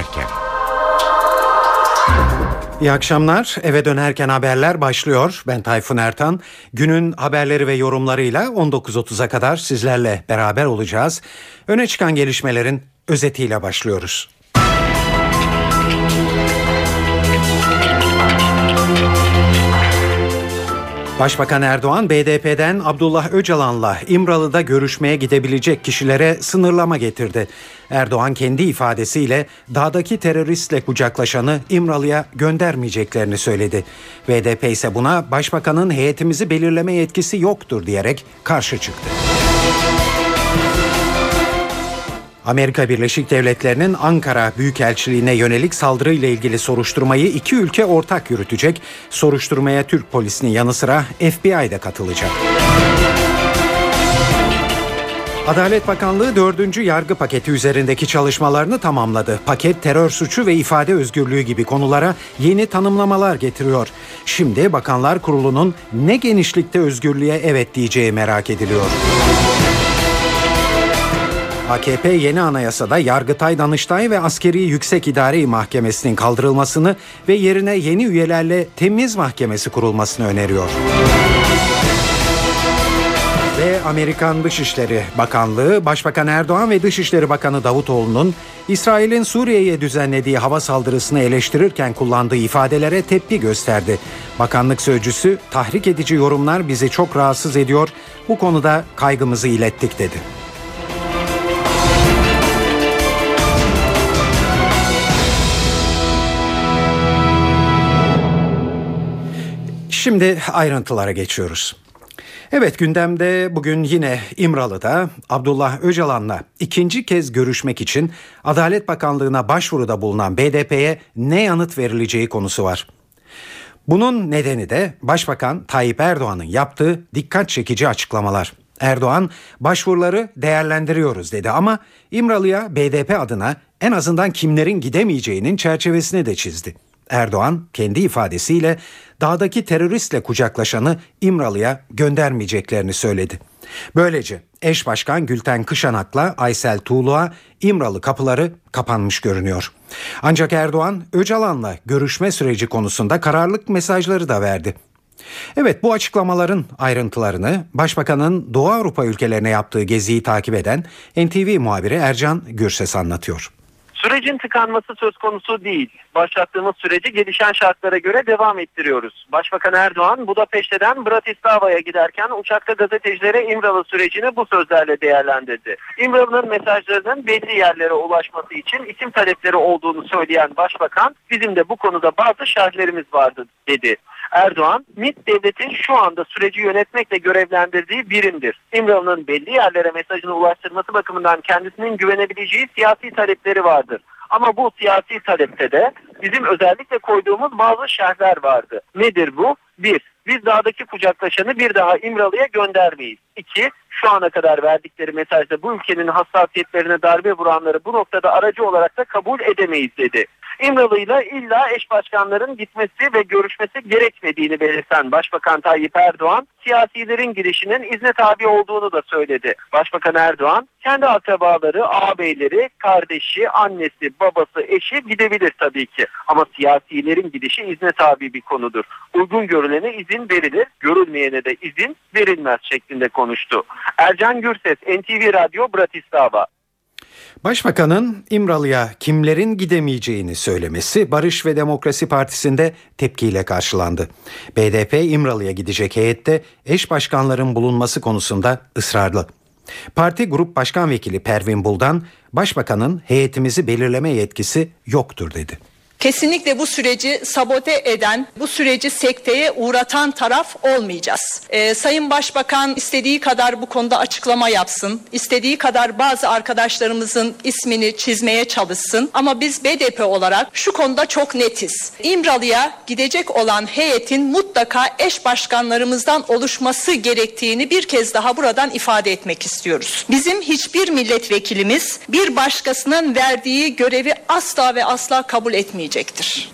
dönerken. İyi akşamlar. Eve dönerken haberler başlıyor. Ben Tayfun Ertan. Günün haberleri ve yorumlarıyla 19.30'a kadar sizlerle beraber olacağız. Öne çıkan gelişmelerin özetiyle başlıyoruz. Başbakan Erdoğan, BDP'den Abdullah Öcalan'la İmralı'da görüşmeye gidebilecek kişilere sınırlama getirdi. Erdoğan kendi ifadesiyle dağdaki teröristle kucaklaşanı İmralı'ya göndermeyeceklerini söyledi. BDP ise buna başbakanın heyetimizi belirleme yetkisi yoktur diyerek karşı çıktı. Amerika Birleşik Devletleri'nin Ankara Büyükelçiliğine yönelik saldırıyla ilgili soruşturmayı iki ülke ortak yürütecek. Soruşturmaya Türk polisinin yanı sıra FBI de katılacak. Adalet Bakanlığı 4. yargı paketi üzerindeki çalışmalarını tamamladı. Paket terör suçu ve ifade özgürlüğü gibi konulara yeni tanımlamalar getiriyor. Şimdi Bakanlar Kurulu'nun ne genişlikte özgürlüğe evet diyeceği merak ediliyor. AKP yeni anayasada Yargıtay, Danıştay ve Askeri Yüksek İdari Mahkemesi'nin kaldırılmasını ve yerine yeni üyelerle Temyiz Mahkemesi kurulmasını öneriyor. Ve Amerikan Dışişleri Bakanlığı, Başbakan Erdoğan ve Dışişleri Bakanı Davutoğlu'nun İsrail'in Suriye'ye düzenlediği hava saldırısını eleştirirken kullandığı ifadelere tepki gösterdi. Bakanlık sözcüsü, tahrik edici yorumlar bizi çok rahatsız ediyor, bu konuda kaygımızı ilettik dedi. Şimdi ayrıntılara geçiyoruz. Evet, gündemde bugün yine İmralı'da Abdullah Öcalan'la ikinci kez görüşmek için Adalet Bakanlığı'na başvuruda bulunan BDP'ye ne yanıt verileceği konusu var. Bunun nedeni de Başbakan Tayyip Erdoğan'ın yaptığı dikkat çekici açıklamalar. Erdoğan, başvuruları değerlendiriyoruz dedi ama İmralı'ya BDP adına en azından kimlerin gidemeyeceğinin çerçevesini de çizdi. Erdoğan kendi ifadesiyle dağdaki teröristle kucaklaşanı İmralı'ya göndermeyeceklerini söyledi. Böylece eş başkan Gülten Kışanak'la Aysel Tuğlu'ya İmralı kapıları kapanmış görünüyor. Ancak Erdoğan Öcalan'la görüşme süreci konusunda kararlılık mesajları da verdi. Evet, bu açıklamaların ayrıntılarını Başbakan'ın Doğu Avrupa ülkelerine yaptığı geziyi takip eden NTV muhabiri Ercan Gürses anlatıyor. Sürecin tıkanması söz konusu değil. Başlattığımız süreci gelişen şartlara göre devam ettiriyoruz. Başbakan Erdoğan Budapeşte'den Bratislava'ya giderken uçakta gazetecilere İmralı sürecini bu sözlerle değerlendirdi. İmralı'nın mesajlarının belli yerlere ulaşması için isim talepleri olduğunu söyleyen Başbakan, bizim de bu konuda bazı şartlarımız vardı dedi. Erdoğan, MİT devletin şu anda süreci yönetmekle görevlendirdiği birimdir. İmralı'nın belli yerlere mesajını ulaştırması bakımından kendisinin güvenebileceği siyasi talepleri vardır. Ama bu siyasi talepte de bizim özellikle koyduğumuz bazı şerhler vardı. Nedir bu? 1. Biz dağdaki kucaklaşanı bir daha İmralı'ya göndermeyiz. 2. Şu ana kadar verdikleri mesajda bu ülkenin hassasiyetlerine darbe vuranları bu noktada aracı olarak da kabul edemeyiz dedi. İmralı'yla illa eş başkanların gitmesi ve görüşmesi gerekmediğini belirten Başbakan Tayyip Erdoğan, siyasilerin girişinin izne tabi olduğunu da söyledi. Başbakan Erdoğan, kendi akrabaları, ağabeyleri, kardeşi, annesi, babası, eşi gidebilir tabii ki. Ama siyasilerin gidişi izne tabi bir konudur. Uygun görülene izin verilir, görülmeyene de izin verilmez şeklinde konuştu. Ercan Gürses, NTV Radyo, Bratislava. Başbakanın İmralı'ya kimlerin gidemeyeceğini söylemesi Barış ve Demokrasi Partisi'nde tepkiyle karşılandı. BDP İmralı'ya gidecek heyette eş başkanların bulunması konusunda ısrarlı. Parti Grup Başkan Vekili Pervin Buldan, Başbakanın heyetimizi belirleme yetkisi yoktur dedi. Kesinlikle bu süreci sabote eden, bu süreci sekteye uğratan taraf olmayacağız. Sayın Başbakan istediği kadar bu konuda açıklama yapsın, istediği kadar bazı arkadaşlarımızın ismini çizmeye çalışsın. Ama biz BDP olarak şu konuda çok netiz. İmralı'ya gidecek olan heyetin mutlaka eş başkanlarımızdan oluşması gerektiğini bir kez daha buradan ifade etmek istiyoruz. Bizim hiçbir milletvekilimiz bir başkasının verdiği görevi asla ve asla kabul etmeyecek.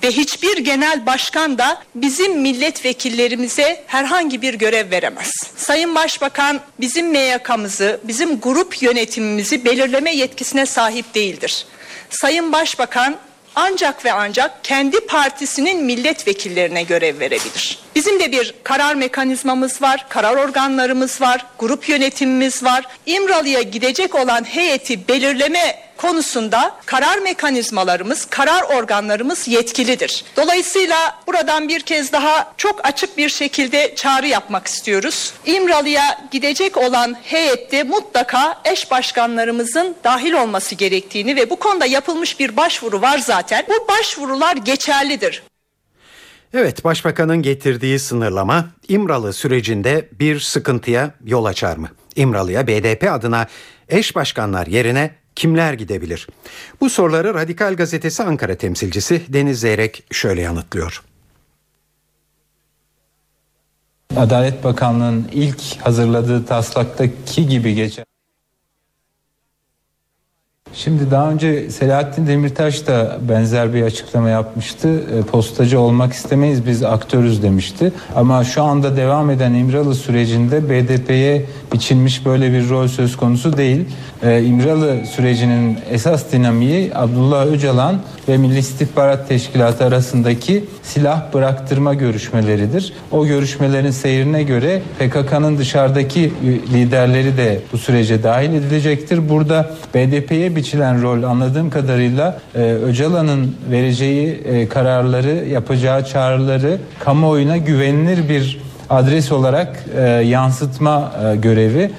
Ve hiçbir genel başkan da bizim milletvekillerimize herhangi bir görev veremez. Sayın Başbakan bizim MYK'mızı, bizim grup yönetimimizi belirleme yetkisine sahip değildir. Sayın Başbakan ancak ve ancak kendi partisinin milletvekillerine görev verebilir. Bizim de bir karar mekanizmamız var, karar organlarımız var, grup yönetimimiz var. İmralı'ya gidecek olan heyeti belirleme konusunda karar mekanizmalarımız, karar organlarımız yetkilidir. Dolayısıyla buradan bir kez daha çok açık bir şekilde çağrı yapmak istiyoruz. İmralı'ya gidecek olan heyette mutlaka eş başkanlarımızın dahil olması gerektiğini ve bu konuda yapılmış bir başvuru var zaten. Bu başvurular geçerlidir. Evet, Başbakan'ın getirdiği sınırlama İmralı sürecinde bir sıkıntıya yol açar mı? İmralı'ya BDP adına eş başkanlar yerine kimler gidebilir? Bu soruları Radikal Gazetesi Ankara temsilcisi Deniz Zeyrek şöyle yanıtlıyor. Adalet Bakanlığı'nın ilk hazırladığı taslaktaki gibi geçer. Şimdi daha önce Selahattin Demirtaş da benzer bir açıklama yapmıştı. Postacı olmak istemeyiz, biz aktörüz demişti. Ama şu anda devam eden İmralı sürecinde BDP'ye biçilmiş böyle bir rol söz konusu değil. İmralı sürecinin esas dinamiği Abdullah Öcalan ve Milli İstihbarat Teşkilatı arasındaki silah bıraktırma görüşmeleridir. O görüşmelerin seyrine göre PKK'nın dışarıdaki liderleri de bu sürece dahil edilecektir. Burada BDP'ye biçilen rol anladığım kadarıyla Öcalan'ın vereceği kararları, yapacağı çağrıları kamuoyuna güvenilir bir adres olarak yansıtma görevi.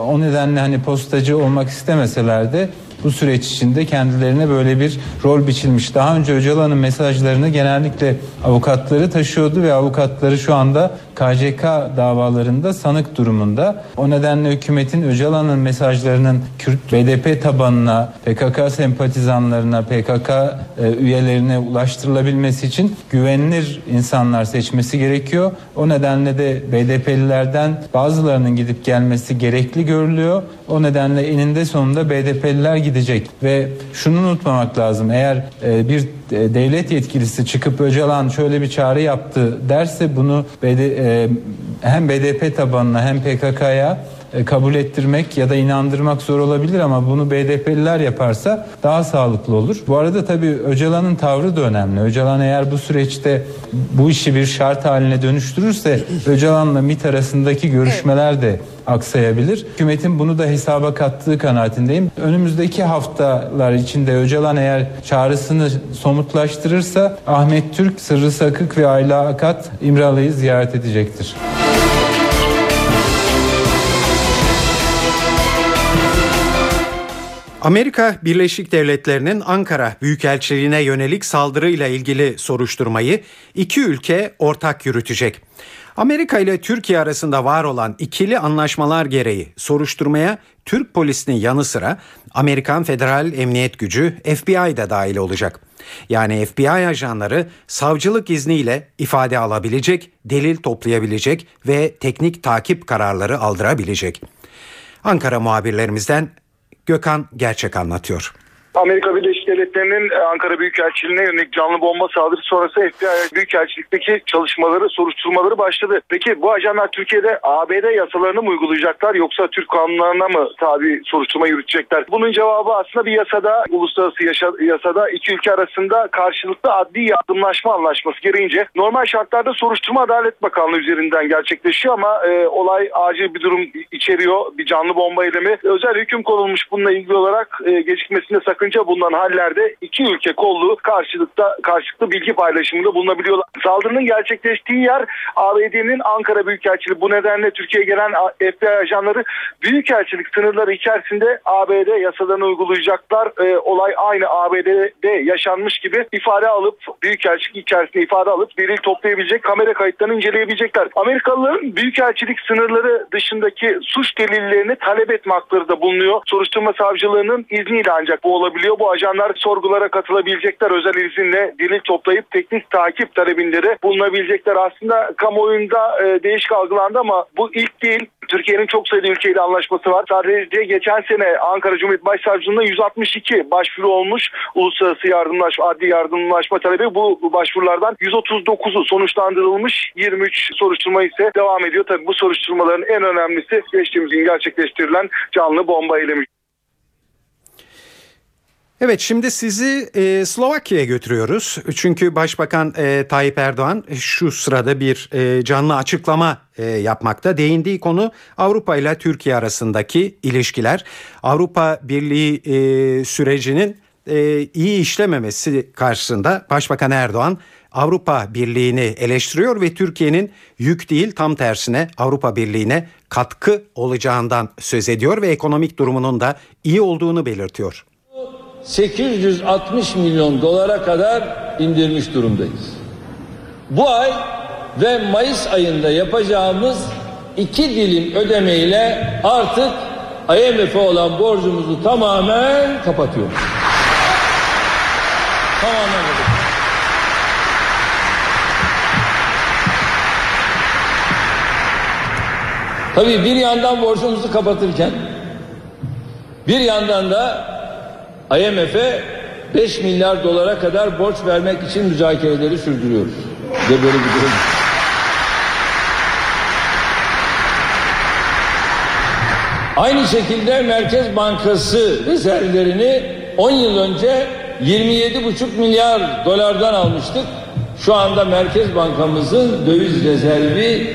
O nedenle hani postacı olmak istemeseler de bu süreç içinde kendilerine böyle bir rol biçilmiş. Daha önce Öcalan'ın mesajlarını genellikle avukatları taşıyordu ve avukatları şu anda KCK davalarında sanık durumunda. O nedenle hükümetin Öcalan'ın mesajlarının Kürt BDP tabanına, PKK sempatizanlarına, PKK üyelerine ulaştırılabilmesi için güvenilir insanlar seçmesi gerekiyor. O nedenle de BDP'lilerden bazılarının gidip gelmesi gerekli görülüyor. O nedenle eninde sonunda BDP'liler gidecek ve şunu unutmamak lazım. Eğer bir devlet yetkilisi çıkıp Öcalan şöyle bir çağrı yaptı derse bunu hem BDP tabanına hem PKK'ya kabul ettirmek ya da inandırmak zor olabilir ama bunu BDP'liler yaparsa daha sağlıklı olur. Bu arada tabii Öcalan'ın tavrı da önemli. Öcalan eğer bu süreçte bu işi bir şart haline dönüştürürse Öcalan'la MİT arasındaki görüşmeler de aksayabilir. Hükümetin bunu da hesaba kattığı kanaatindeyim. Önümüzdeki haftalar içinde Öcalan eğer çağrısını somutlaştırırsa Ahmet Türk, Sırrı Sakık ve Ayla Akat İmralı'yı ziyaret edecektir. Amerika Birleşik Devletleri'nin Ankara Büyükelçiliğine yönelik saldırıyla ilgili soruşturmayı iki ülke ortak yürütecek. Amerika ile Türkiye arasında var olan ikili anlaşmalar gereği soruşturmaya Türk polisinin yanı sıra Amerikan Federal Emniyet Gücü FBI de dahil olacak. Yani FBI ajanları savcılık izniyle ifade alabilecek, delil toplayabilecek ve teknik takip kararları aldırabilecek. Ankara muhabirlerimizden Gökhan Gerçek anlatıyor. Amerika Birleşik Devletleri'nin Ankara Büyükelçiliğine yönelik canlı bomba saldırısı sonrası FBI Büyükelçilik'teki çalışmaları, soruşturmaları başladı. Peki bu ajanlar Türkiye'de ABD yasalarını mı uygulayacaklar yoksa Türk kanunlarına mı tabi soruşturma yürütecekler? Bunun cevabı aslında bir yasada, uluslararası yasada iki ülke arasında karşılıklı adli yardımlaşma anlaşması gereğince normal şartlarda soruşturma Adalet Bakanlığı üzerinden gerçekleşiyor ama olay acil bir durum içeriyor, bir canlı bomba eylemi. Özel hüküm konulmuş bununla ilgili olarak gecikmesinde sakın bulunan hallerde iki ülke kollu karşılıklı bilgi paylaşımında bulunabiliyorlar. Saldırının gerçekleştiği yer ABD'nin Ankara Büyükelçiliği. Bu nedenle Türkiye'ye gelen FBI ajanları Büyükelçilik sınırları içerisinde ABD yasalarını uygulayacaklar. Olay aynı ABD'de yaşanmış gibi ifade alıp Büyükelçilik içerisinde ifade alıp delil toplayabilecek, kamera kayıtlarını inceleyebilecekler. Amerikalıların Büyükelçilik sınırları dışındaki suç delillerini talep etme hakları da bulunuyor. Soruşturma savcılığının izniyle ancak bu olabilir. Bu ajanlar sorgulara katılabilecekler, özel izinle delil toplayıp teknik takip talebinde de bulunabilecekler. Aslında kamuoyunda değişik algılandı ama bu ilk değil. Türkiye'nin çok sayıda ülkeyle anlaşması var. Sadece geçen sene Ankara Cumhuriyet Başsavcılığı'na 162 başvuru olmuş. Uluslararası yardımlaşma, adli yardımlaşma talebi bu başvurulardan 139'u sonuçlandırılmış. 23 soruşturma ise devam ediyor. Tabii bu soruşturmaların en önemlisi geçtiğimiz gün gerçekleştirilen canlı bomba eylemi. Evet, şimdi sizi Slovakya'ya götürüyoruz. Çünkü Başbakan Tayyip Erdoğan şu sırada bir canlı açıklama yapmakta. Değindiği konu Avrupa ile Türkiye arasındaki ilişkiler. Avrupa Birliği sürecinin iyi işlememesi karşısında Başbakan Erdoğan Avrupa Birliği'ni eleştiriyor ve Türkiye'nin yük değil, tam tersine Avrupa Birliği'ne katkı olacağından söz ediyor ve ekonomik durumunun da iyi olduğunu belirtiyor. 860 milyon dolara kadar indirmiş durumdayız. Bu ay ve Mayıs ayında yapacağımız 2 dilim ödemeyle artık IMF'e olan borcumuzu tamamen kapatıyoruz. Tamamen kapatıyoruz. Tabii bir yandan borcumuzu kapatırken bir yandan da IMF'e 5 milyar dolara kadar borç vermek için müzakereleri sürdürüyoruz. Ve böyle bir durum. Aynı şekilde Merkez Bankası rezervlerini 10 yıl önce 27,5 milyar dolardan almıştık. Şu anda Merkez Bankamızın döviz rezervi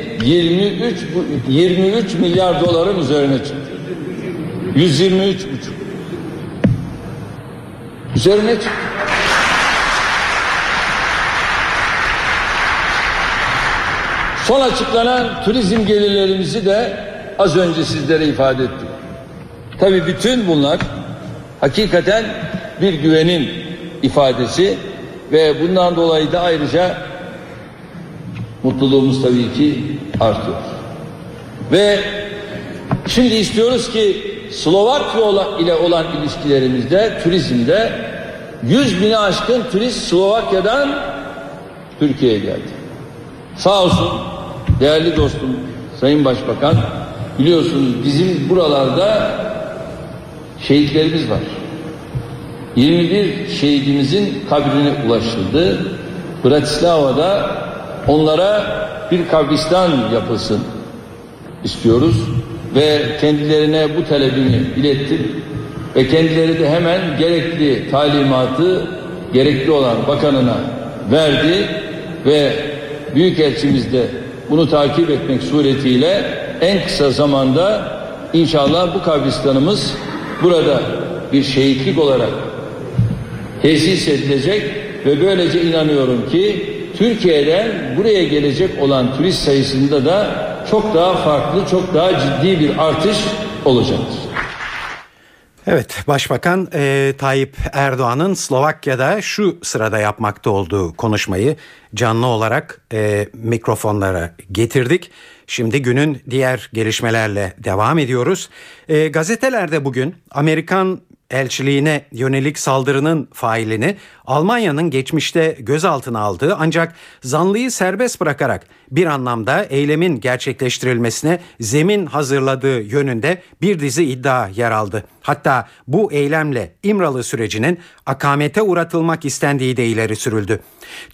23 milyar doların üzerine çıktı. 123,5. Üzerine çıktı. Son açıklanan turizm gelirlerimizi de az önce sizlere ifade ettim. Tabii bütün bunlar hakikaten bir güvenin ifadesi ve bundan dolayı da ayrıca mutluluğumuz tabii ki artıyor. Ve şimdi istiyoruz ki Slovakya ile olan ilişkilerimizde, turizmde 100 bini aşkın turist Slovakya'dan Türkiye'ye geldi. Sağ olsun değerli dostum Sayın Başbakan, biliyorsunuz bizim buralarda şehitlerimiz var. 21 şehidimizin kabrine ulaşıldı. Bratislava'da onlara bir kabristan yapılsın istiyoruz. Ve kendilerine bu talebimi ilettim ve kendileri de hemen gerekli talimatı gerekli olan bakanına verdi ve büyükelçimiz de bunu takip etmek suretiyle en kısa zamanda inşallah bu kabristanımız burada bir şehitlik olarak tesis edilecek ve böylece inanıyorum ki Türkiye'den buraya gelecek olan turist sayısında da çok daha farklı, çok daha ciddi bir artış olacaktır. Evet, Başbakan Tayyip Erdoğan'ın Slovakya'da şu sırada yapmakta olduğu konuşmayı canlı olarak mikrofonlara getirdik. Şimdi günün diğer gelişmelerle devam ediyoruz. Gazetelerde bugün Amerikan elçiliğine yönelik saldırının failini Almanya'nın geçmişte gözaltına aldığı ancak zanlıyı serbest bırakarak bir anlamda eylemin gerçekleştirilmesine zemin hazırladığı yönünde bir dizi iddia yer aldı. Hatta bu eylemle İmralı sürecinin akamete uğratılmak istendiği de ileri sürüldü.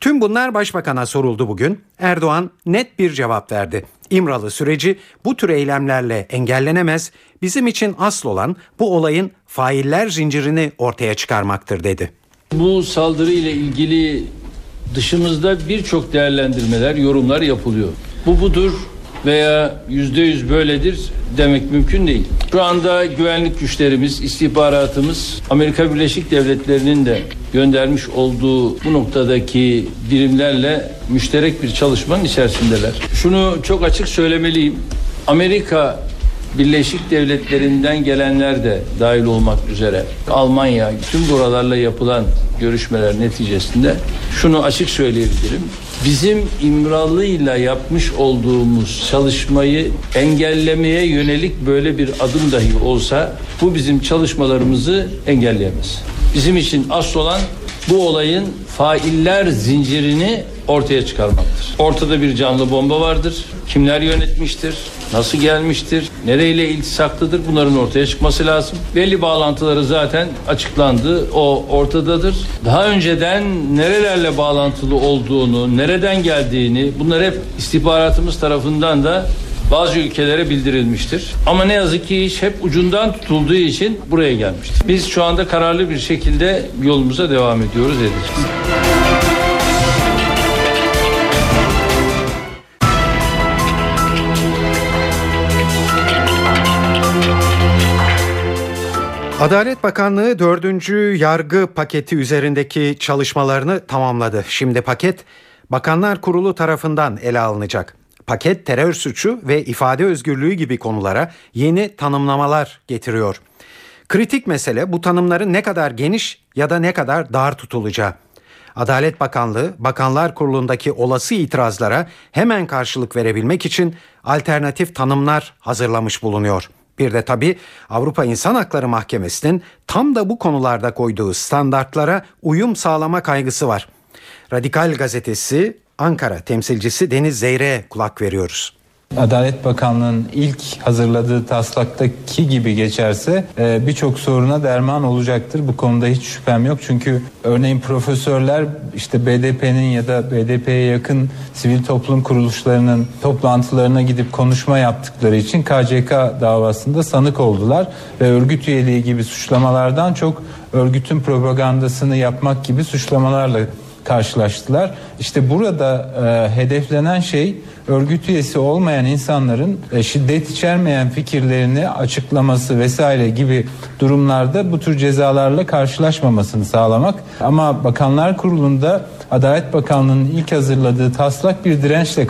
Tüm bunlar Başbakan'a soruldu bugün. Erdoğan net bir cevap verdi. İmralı süreci bu tür eylemlerle engellenemez. Bizim için asıl olan bu olayın failler zincirini ortaya çıkarmaktır dedi. Bu saldırı ile ilgili dışımızda birçok değerlendirmeler, yorumlar yapılıyor. Bu budur veya %100 böyledir demek mümkün değil. Şu anda güvenlik güçlerimiz, istihbaratımız, Amerika Birleşik Devletleri'nin de göndermiş olduğu bu noktadaki birimlerle müşterek bir çalışmanın içerisindeler. Şunu çok açık söylemeliyim. Amerika Birleşik Devletleri'nden gelenler de dahil olmak üzere Almanya, tüm buralarla yapılan görüşmeler neticesinde şunu açık söyleyebilirim. Bizim İmralı'yla yapmış olduğumuz çalışmayı engellemeye yönelik böyle bir adım dahi olsa bu bizim çalışmalarımızı engelleyemez. Bizim için asıl olan bu olayın failler zincirini ortaya çıkarmaktır. Ortada bir canlı bomba vardır. Kimler yönetmiştir? Nasıl gelmiştir? Nereyle iltisaklıdır? Bunların ortaya çıkması lazım. Belli bağlantıları zaten açıklandı. O ortadadır. Daha önceden nerelerle bağlantılı olduğunu, nereden geldiğini bunlar hep istihbaratımız tarafından da bazı ülkelere bildirilmiştir. Ama ne yazık ki iş hep ucundan tutulduğu için buraya gelmiştir. Biz şu anda kararlı bir şekilde yolumuza devam ediyoruz, edeceğiz. Adalet Bakanlığı 4. yargı paketi üzerindeki çalışmalarını tamamladı. Şimdi paket Bakanlar Kurulu tarafından ele alınacak. Paket terör suçu ve ifade özgürlüğü gibi konulara yeni tanımlamalar getiriyor. Kritik mesele bu tanımların ne kadar geniş ya da ne kadar dar tutulacağı. Adalet Bakanlığı, Bakanlar Kurulu'ndaki olası itirazlara hemen karşılık verebilmek için alternatif tanımlar hazırlamış bulunuyor. Bir de tabii Avrupa İnsan Hakları Mahkemesi'nin tam da bu konularda koyduğu standartlara uyum sağlama kaygısı var. Radikal Gazetesi Ankara temsilcisi Deniz Zeyrek'e kulak veriyoruz. Adalet Bakanlığı'nın ilk hazırladığı taslaktaki gibi geçerse birçok soruna derman olacaktır. Bu konuda hiç şüphem yok. Çünkü örneğin profesörler işte BDP'nin ya da BDP'ye yakın sivil toplum kuruluşlarının toplantılarına gidip konuşma yaptıkları için KCK davasında sanık oldular ve örgüt üyeliği gibi suçlamalardan çok örgütün propagandasını yapmak gibi suçlamalarla karşılaştılar. İşte burada hedeflenen şey örgüt üyesi olmayan insanların şiddet içermeyen fikirlerini açıklaması vesaire gibi durumlarda bu tür cezalarla karşılaşmamasını sağlamak. Ama Bakanlar Kurulu'nda Adalet Bakanlığı'nın ilk hazırladığı taslak bir dirençle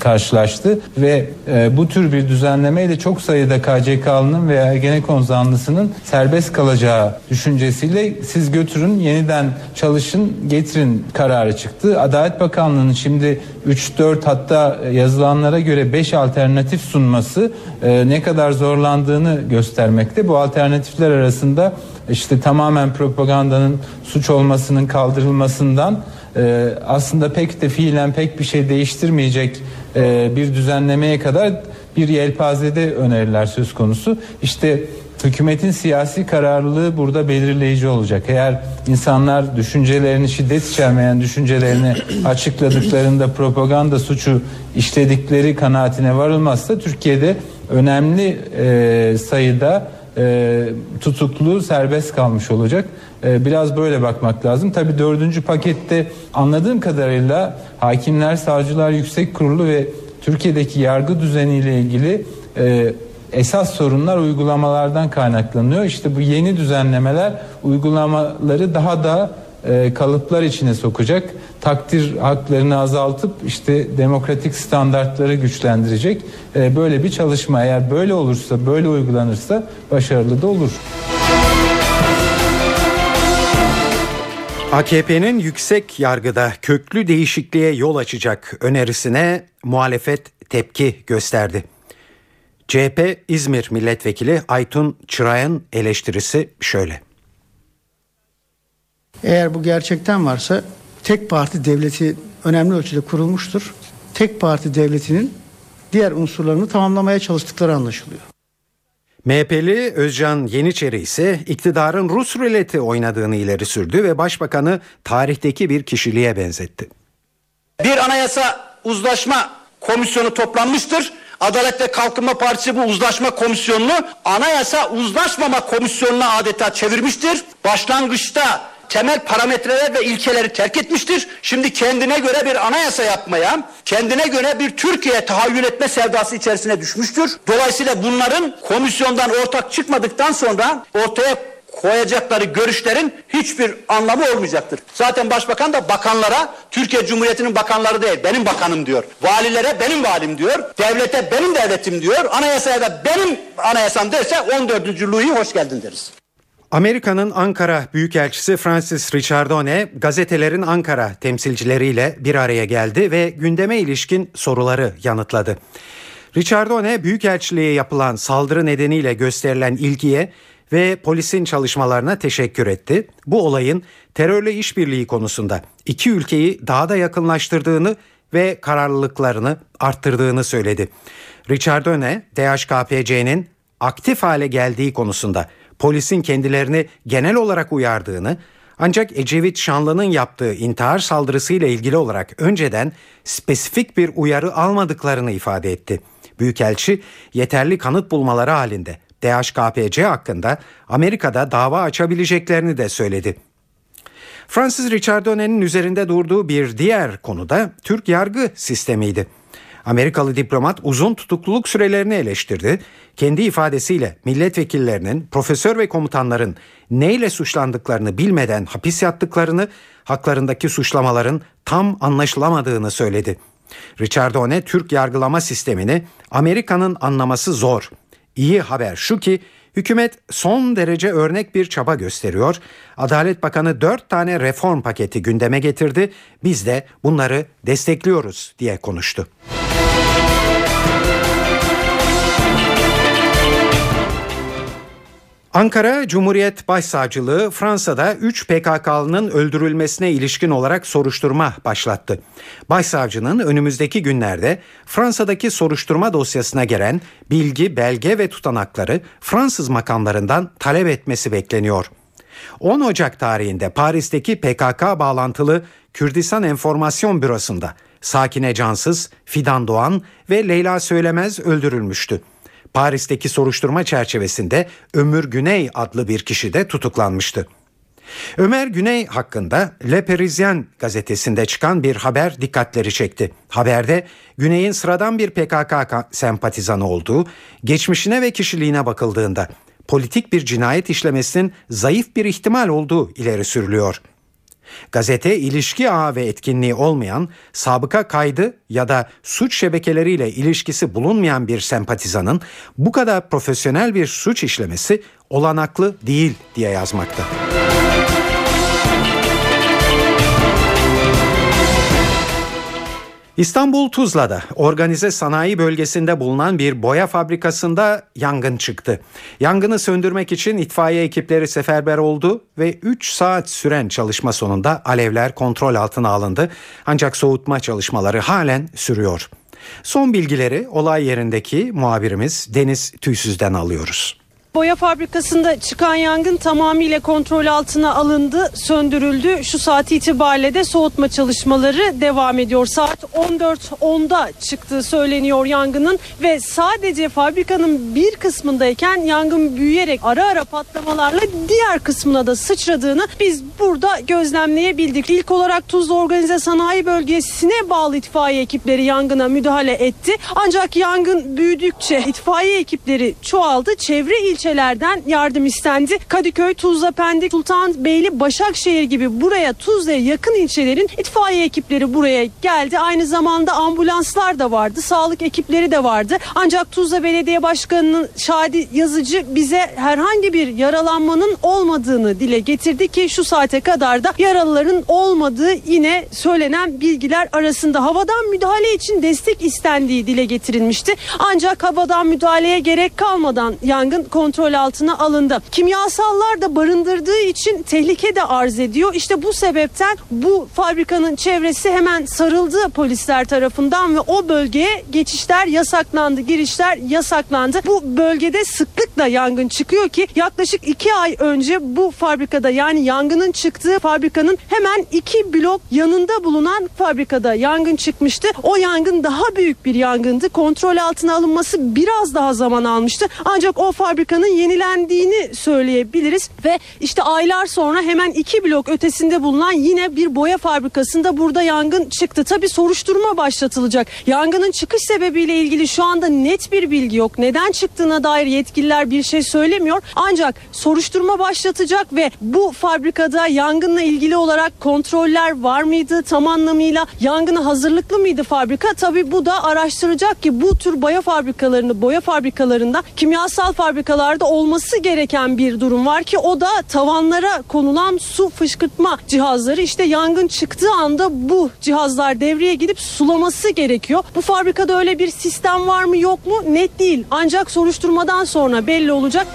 karşılaştı ve bu tür bir düzenlemeyle çok sayıda KCK'lının veya Ergenekon zanlısının serbest kalacağı düşüncesiyle siz götürün, yeniden çalışın, getirin kararı çıktı. Adalet Bakanlığı'nın şimdi 3-4 hatta yazılanlara göre 5 alternatif sunması ne kadar zorlandığını göstermekte. Bu alternatifler arasında işte tamamen propagandanın suç olmasının kaldırılmasından aslında pek de fiilen pek bir şey değiştirmeyecek bir düzenlemeye kadar bir yelpazede öneriler söz konusu. İşte hükümetin siyasi kararlılığı burada belirleyici olacak. Eğer insanlar düşüncelerini, şiddet içermeyen düşüncelerini açıkladıklarında propaganda suçu işledikleri kanaatine varılmazsa Türkiye'de önemli sayıda tutuklu serbest kalmış olacak. Biraz böyle bakmak lazım. Tabii 4. pakette anladığım kadarıyla Hakimler, Savcılar Yüksek Kurulu ve Türkiye'deki yargı düzeniyle ilgili esas sorunlar uygulamalardan kaynaklanıyor. İşte bu yeni düzenlemeler uygulamaları daha da kalıplar içine sokacak. Takdir haklarını azaltıp işte demokratik standartları güçlendirecek. Böyle bir çalışma, eğer böyle olursa, böyle uygulanırsa başarılı da olur. AKP'nin yüksek yargıda köklü değişikliğe yol açacak önerisine muhalefet tepki gösterdi. CHP İzmir Milletvekili Aytun Çırağ'ın eleştirisi şöyle. Eğer bu gerçekten varsa tek parti devleti önemli ölçüde kurulmuştur. Tek parti devletinin diğer unsurlarını tamamlamaya çalıştıkları anlaşılıyor. MHP'li Özcan Yeniçeri ise iktidarın Rus ruleti oynadığını ileri sürdü ve başbakanı tarihteki bir kişiliğe benzetti. Bir anayasa uzlaşma komisyonu toplanmıştır. Adalet ve Kalkınma Partisi bu uzlaşma komisyonunu anayasa uzlaşmama komisyonuna adeta çevirmiştir. Başlangıçta temel parametreler ve ilkeleri terk etmiştir. Şimdi kendine göre bir anayasa yapmaya, kendine göre bir Türkiye tahayyül etme sevdası içerisine düşmüştür. Dolayısıyla bunların komisyondan ortak çıkmadıktan sonra ortaya koyacakları görüşlerin hiçbir anlamı olmayacaktır. Zaten Başbakan da bakanlara, Türkiye Cumhuriyeti'nin bakanları değil, benim bakanım diyor. Valilere benim valim diyor. Devlete benim devletim diyor. Anayasaya da benim anayasam derse 14. Louis'e hoş geldin deriz. Amerika'nın Ankara Büyükelçisi Francis Ricciardone gazetelerin Ankara temsilcileriyle bir araya geldi ve gündeme ilişkin soruları yanıtladı. Ricciardone, Büyükelçiliğe yapılan saldırı nedeniyle gösterilen ilgiye ve polisin çalışmalarına teşekkür etti. Bu olayın terörle işbirliği konusunda iki ülkeyi daha da yakınlaştırdığını ve kararlılıklarını arttırdığını söyledi. Ricciardone, DHKPC'nin aktif hale geldiği konusunda polisin kendilerini genel olarak uyardığını, ancak Ecevit Şanlı'nın yaptığı intihar saldırısıyla ilgili olarak önceden spesifik bir uyarı almadıklarını ifade etti. Büyükelçi yeterli kanıt bulmaları halinde DHKPC hakkında Amerika'da dava açabileceklerini de söyledi. Francis Ricciardone'nin üzerinde durduğu bir diğer konu da Türk yargı sistemiydi. Amerikalı diplomat uzun tutukluluk sürelerini eleştirdi. Kendi ifadesiyle milletvekillerinin, profesör ve komutanların neyle suçlandıklarını bilmeden hapis yattıklarını, haklarındaki suçlamaların tam anlaşılamadığını söyledi. Ricciardone, Türk yargılama sistemini Amerika'nın anlaması zor. İyi haber şu ki hükümet son derece örnek bir çaba gösteriyor. Adalet Bakanı 4 tane reform paketi gündeme getirdi. Biz de bunları destekliyoruz diye konuştu. Ankara Cumhuriyet Başsavcılığı Fransa'da 3 PKK'lının öldürülmesine ilişkin olarak soruşturma başlattı. Başsavcının önümüzdeki günlerde Fransa'daki soruşturma dosyasına gelen bilgi, belge ve tutanakları Fransız makamlarından talep etmesi bekleniyor. 10 Ocak tarihinde Paris'teki PKK bağlantılı Kürdistan Enformasyon Bürosu'nda Sakine Cansız, Fidan Doğan ve Leyla Söylemez öldürülmüştü. Paris'teki soruşturma çerçevesinde Ömür Güney adlı bir kişi de tutuklanmıştı. Ömer Güney hakkında Le Parisien gazetesinde çıkan bir haber dikkatleri çekti. Haberde Güney'in sıradan bir PKK sempatizanı olduğu, geçmişine ve kişiliğine bakıldığında politik bir cinayet işlemesinin zayıf bir ihtimal olduğu ileri sürülüyor. Gazete, ilişki ağı ve etkinliği olmayan, sabıka kaydı ya da suç şebekeleriyle ilişkisi bulunmayan bir sempatizanın bu kadar profesyonel bir suç işlemesi olanaklı değil diye yazmakta. İstanbul Tuzla'da organize sanayi bölgesinde bulunan bir boya fabrikasında yangın çıktı. Yangını söndürmek için itfaiye ekipleri seferber oldu ve 3 saat süren çalışma sonunda alevler kontrol altına alındı. Ancak soğutma çalışmaları halen sürüyor. Son bilgileri olay yerindeki muhabirimiz Deniz Tüysüz'den alıyoruz. Boya fabrikasında çıkan yangın tamamıyla kontrol altına alındı, söndürüldü. Şu saat itibariyle de soğutma çalışmaları devam ediyor. Saat 14.10'da çıktığı söyleniyor yangının ve sadece fabrikanın bir kısmındayken yangın büyüyerek ara ara patlamalarla diğer kısmına da sıçradığını biz burada gözlemleyebildik. İlk olarak Tuzla Organize Sanayi Bölgesi'ne bağlı itfaiye ekipleri yangına müdahale etti. Ancak yangın büyüdükçe itfaiye ekipleri çoğaldı. Çevre ilçelerden yardım istendi. Kadıköy, Tuzla, Pendik, Sultanbeyli, Başakşehir gibi buraya, Tuzla'ya yakın ilçelerin itfaiye ekipleri buraya geldi. Aynı zamanda ambulanslar da vardı, sağlık ekipleri de vardı. Ancak Tuzla Belediye Başkanı'nın Şadi Yazıcı bize herhangi bir yaralanmanın olmadığını dile getirdi ki şu saate kadar da yaralıların olmadığı yine söylenen bilgiler arasında. Havadan müdahale için destek istendiği dile getirilmişti. Ancak havadan müdahaleye gerek kalmadan yangın kontrol altına alındı. Kimyasallar da barındırdığı için tehlike de arz ediyor. İşte bu sebepten bu fabrikanın çevresi hemen sarıldı polisler tarafından ve o bölgeye geçişler yasaklandı, girişler yasaklandı. Bu bölgede sıklıkla yangın çıkıyor ki yaklaşık 2 ay önce bu fabrikada, yani yangının çıktığı fabrikanın hemen 2 blok yanında bulunan fabrikada yangın çıkmıştı. O yangın daha büyük bir yangındı. Kontrol altına alınması biraz daha zaman almıştı. Ancak o fabrikanın yenilendiğini söyleyebiliriz ve işte aylar sonra hemen 2 blok ötesinde bulunan yine bir boya fabrikasında burada yangın çıktı. Tabii soruşturma başlatılacak. Yangının çıkış sebebiyle ilgili şu anda net bir bilgi yok. Neden çıktığına dair yetkililer bir şey söylemiyor. Ancak soruşturma başlatacak ve bu fabrikada yangınla ilgili olarak kontroller var mıydı? Tam anlamıyla yangına hazırlıklı mıydı fabrika? Tabii bu da araştıracak ki bu tür boya fabrikalarında kimyasal fabrikalarda olması gereken bir durum var ki o da tavanlara konulan su fışkırtma cihazları. İşte yangın çıktığı anda bu cihazlar devreye girip sulaması gerekiyor. Bu fabrikada öyle bir sistem var mı yok mu net değil. Ancak soruşturmadan sonra belli olacak.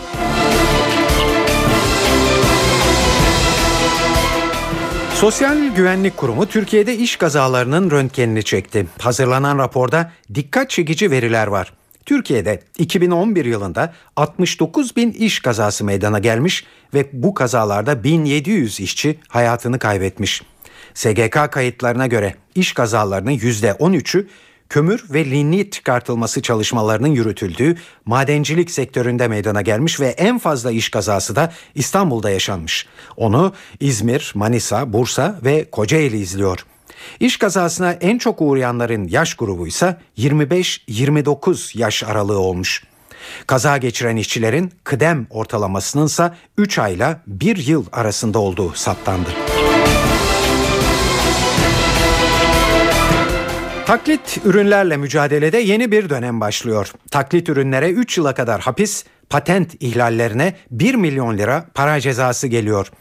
Sosyal Güvenlik Kurumu Türkiye'de iş kazalarının röntgenini çekti. Hazırlanan raporda dikkat çekici veriler var. Türkiye'de 2011 yılında 69.000 iş kazası meydana gelmiş ve bu kazalarda 1700 işçi hayatını kaybetmiş. SGK kayıtlarına göre iş kazalarının %13'ü kömür ve lignit çıkartılması çalışmalarının yürütüldüğü madencilik sektöründe meydana gelmiş ve en fazla iş kazası da İstanbul'da yaşanmış. Onu İzmir, Manisa, Bursa ve Kocaeli izliyor. İş kazasına en çok uğrayanların yaş grubu ise 25-29 yaş aralığı olmuş. Kaza geçiren işçilerin kıdem ortalamasının ise 3 ayla 1 yıl arasında olduğu saptandı. Taklit ürünlerle mücadelede yeni bir dönem başlıyor. Taklit ürünlere 3 yıla kadar hapis, patent ihlallerine 1 milyon lira para cezası geliyor.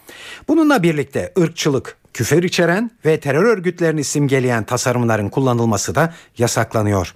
Bununla birlikte ırkçılık, küfür içeren ve terör örgütlerini simgeleyen tasarımların kullanılması da yasaklanıyor.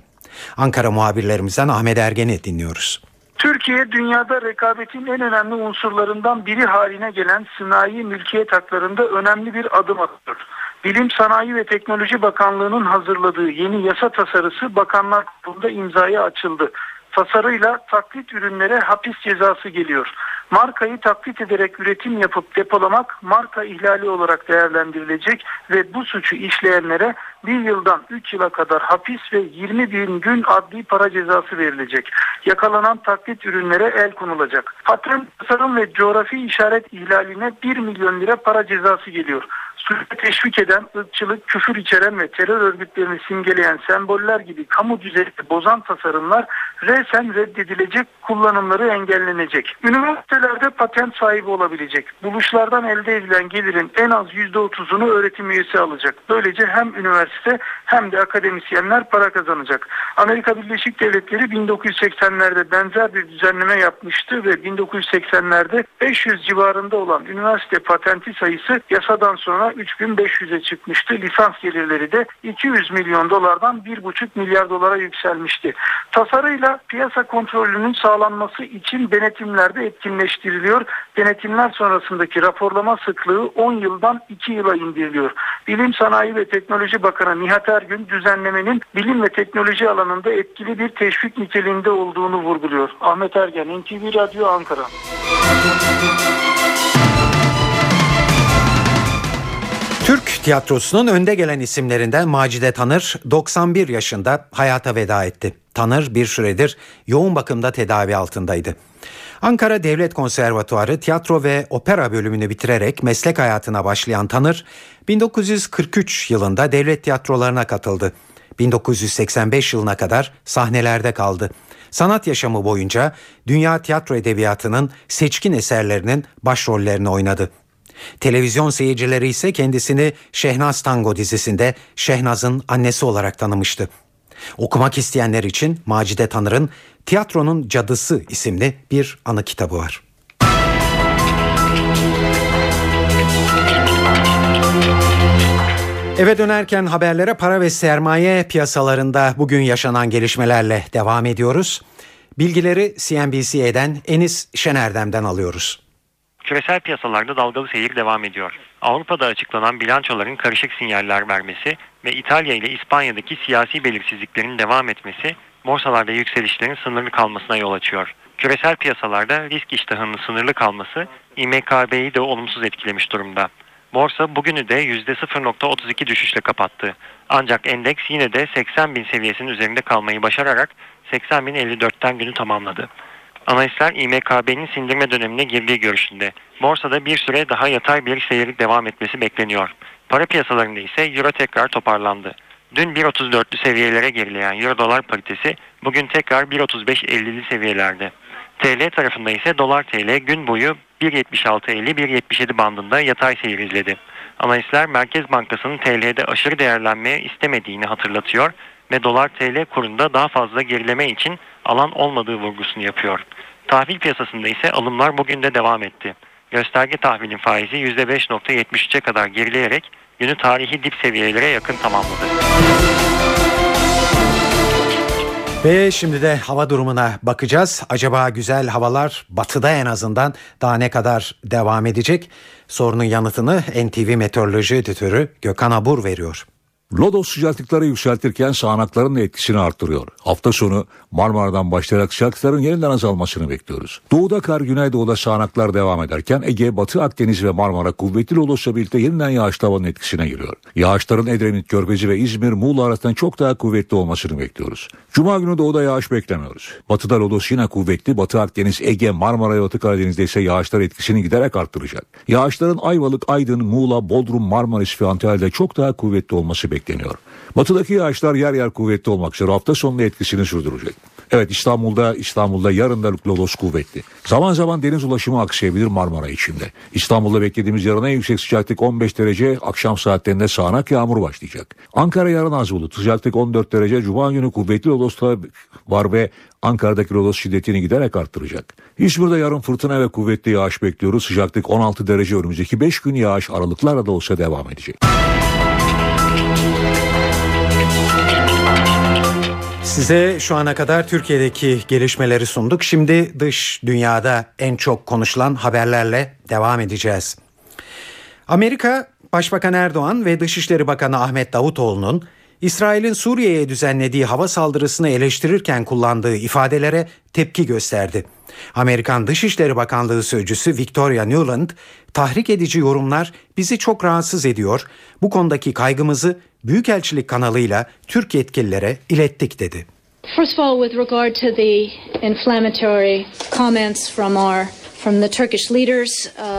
Ankara muhabirlerimizden Ahmet Ergen'i dinliyoruz. Türkiye, dünyada rekabetin en önemli unsurlarından biri haline gelen sanayi mülkiyet haklarında önemli bir adım atıyor. Bilim, Sanayi ve Teknoloji Bakanlığı'nın hazırladığı yeni yasa tasarısı Bakanlar Kurulu'nda imzaya açıldı. Tasarıyla taklit ürünlere hapis cezası geliyor. Markayı taklit ederek üretim yapıp depolamak marka ihlali olarak değerlendirilecek ve bu suçu işleyenlere 1 yıldan 3 yıla kadar hapis ve 20 bin gün adli para cezası verilecek. Yakalanan taklit ürünlere el konulacak. Patent, tasarım ve coğrafi işaret ihlaline 1 milyon lira para cezası geliyor. Suça teşvik eden, ırkçılık, küfür içeren ve terör örgütlerini simgeleyen semboller gibi kamu düzenini bozan tasarımlar resen reddedilecek, kullanımları engellenecek. Üniversitelerde patent sahibi olabilecek. Buluşlardan elde edilen gelirin en az %30'unu öğretim üyesi alacak. Böylece hem üniversite hem de akademisyenler para kazanacak. Amerika Birleşik Devletleri 1980'lerde benzer bir düzenleme yapmıştı ve 1980'lerde 500 civarında olan üniversite patenti sayısı yasadan sonra 3500'e çıkmıştı. Lisans gelirleri de 200 milyon dolardan 1,5 milyar dolara yükselmişti. Tasarıyla piyasa kontrolünün sağlanması için denetimler de etkinleştiriliyor. Denetimler sonrasındaki raporlama sıklığı 10 yıldan 2 yıla indiriliyor. Bilim, Sanayi ve Teknoloji Bakanı Nihat Ergün düzenlemenin bilim ve teknoloji alanında etkili bir teşvik niteliğinde olduğunu vurguluyor. Ahmet Ergen, NTV Radyo, Ankara. Türk tiyatrosunun önde gelen isimlerinden Macide Tanır 91 yaşında hayata veda etti. Tanır bir süredir yoğun bakımda tedavi altındaydı. Ankara Devlet Konservatuarı Tiyatro ve Opera bölümünü bitirerek meslek hayatına başlayan Tanır, 1943 yılında devlet tiyatrolarına katıldı. 1985 yılına kadar sahnelerde kaldı. Sanat yaşamı boyunca dünya tiyatro edebiyatının seçkin eserlerinin başrollerini oynadı. Televizyon seyircileri ise kendisini Şehnaz Tango dizisinde Şehnaz'ın annesi olarak tanımıştı. Okumak isteyenler için Macide Tanır'ın Tiyatronun Cadısı isimli bir anı kitabı var. Eve dönerken haberlere para ve sermaye piyasalarında bugün yaşanan gelişmelerle devam ediyoruz. Bilgileri CNBC'den Enis Şenerdem'den alıyoruz. Küresel piyasalarda dalgalı seyir devam ediyor. Avrupa'da açıklanan bilançoların karışık sinyaller vermesi ve İtalya ile İspanya'daki siyasi belirsizliklerin devam etmesi borsalarda yükselişlerin sınırlı kalmasına yol açıyor. Küresel piyasalarda risk iştahının sınırlı kalması İMKB'yi de olumsuz etkilemiş durumda. Borsa bugünü de %0.32 düşüşle kapattı. Ancak endeks yine de 80 bin seviyesinin üzerinde kalmayı başararak 80.054'ten günü tamamladı. Analistler İMKB'nin sindirme dönemine girdiği görüşünde. Borsada bir süre daha yatay bir seyir devam etmesi bekleniyor. Para piyasalarında ise euro tekrar toparlandı. Dün 1.34'lü seviyelere gerileyen euro-dolar paritesi bugün tekrar 1.35.50'li seviyelerde. TL tarafında ise dolar-TL gün boyu 1.76.50-1.77 bandında yatay seyir izledi. Analistler Merkez Bankası'nın TL'de aşırı değerlenmeye istemediğini hatırlatıyor ve dolar-TL kurunda daha fazla gerileme için alan olmadığı vurgusunu yapıyor. Tahvil piyasasında ise alımlar bugün de devam etti. Gösterge tahvilin faizi %5.73'e kadar gerileyerek günü tarihi dip seviyelere yakın tamamladı. Ve şimdi de hava durumuna bakacağız. Acaba güzel havalar batıda en azından daha ne kadar devam edecek? Sorunun yanıtını NTV Meteoroloji Editörü Gökhan Abur veriyor. Lodos sıcaklıkları yükseltirken sağanakların da etkisini artırıyor. Hafta sonu Marmara'dan başlayarak sıcaklıkların yeniden azalmasını bekliyoruz. Doğuda kar, güneydoğuda sağanaklar devam ederken Ege, Batı Akdeniz ve Marmara kuvvetli Lodos'la birlikte yeniden yağışlı havanın etkisine giriyor. Yağışların Edremit, Körfezi ve İzmir, Muğla arasından çok daha kuvvetli olmasını bekliyoruz. Cuma günü doğuda yağış beklemiyoruz. Batıda Lodos yine kuvvetli, Batı Akdeniz, Ege, Marmara ve Batı Karadeniz'de ise yağışlar etkisini giderek artıracak. Yağışların Ayvalık, Aydın, Muğla, Bodrum, Marmaris ve Antalya'da çok daha kuvvetli olması bekleniyor. Batıdaki yağışlar yer yer kuvvetli olmak üzere hafta sonunda etkisini sürdürecek. Evet, İstanbul'da yarın da lodos kuvvetli. Zaman zaman deniz ulaşımı aksayabilir Marmara içinde. İstanbul'da beklediğimiz yarın en yüksek sıcaklık 15 derece, akşam saatlerinde sağanak yağmur başlayacak. Ankara yarın az bulut, sıcaklık 14 derece, cuma günü kuvvetli lodos var ve Ankara'daki lodos şiddetini giderek arttıracak. İzmir'de yarın fırtına ve kuvvetli yağış bekliyoruz, sıcaklık 16 derece, önümüzdeki 5 gün yağış aralıklarla da olsa devam edecek. Size şu ana kadar Türkiye'deki gelişmeleri sunduk. Şimdi dış dünyada en çok konuşulan haberlerle devam edeceğiz. Amerika Başbakan Erdoğan ve Dışişleri Bakanı Ahmet Davutoğlu'nun İsrail'in Suriye'ye düzenlediği hava saldırısını eleştirirken kullandığı ifadelere tepki gösterdi. Amerikan Dışişleri Bakanlığı Sözcüsü Victoria Nuland, "Tahrik edici yorumlar bizi çok rahatsız ediyor. Bu konudaki kaygımızı Büyükelçilik kanalıyla Türk yetkililere ilettik." dedi. First of all, with regard to the inflammatory comments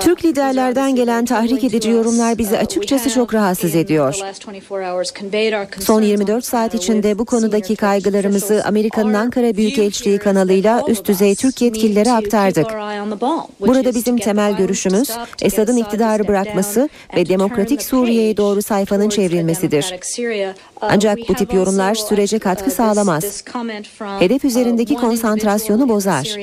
Türk liderlerden gelen tahrik edici yorumlar bizi açıkçası çok rahatsız ediyor. Son 24 saat içinde bu konudaki kaygılarımızı Amerika'nın Ankara Büyükelçiliği kanalıyla üst düzey Türk yetkililere aktardık. Burada bizim temel görüşümüz Esad'ın iktidarı bırakması ve demokratik Suriye'ye doğru sayfanın çevrilmesidir. Ancak bu tip yorumlar sürece katkı sağlamaz. Hedef üzerindeki konsantrasyonu bozar.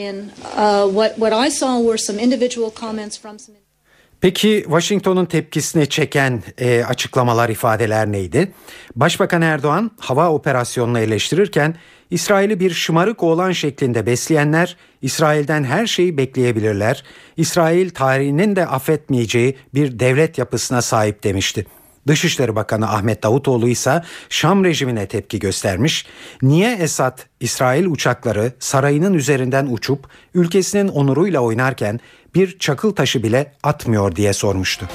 Peki Washington'un tepkisini çeken açıklamalar, ifadeler neydi? Başbakan Erdoğan hava operasyonunu eleştirirken İsrail'i bir şımarık oğlan şeklinde besleyenler İsrail'den her şeyi bekleyebilirler. İsrail tarihinin de affetmeyeceği bir devlet yapısına sahip demişti. Dışişleri Bakanı Ahmet Davutoğlu ise Şam rejimine tepki göstermiş. Niye Esad, İsrail uçakları sarayının üzerinden uçup ülkesinin onuruyla oynarken bir çakıl taşı bile atmıyor diye sormuştu.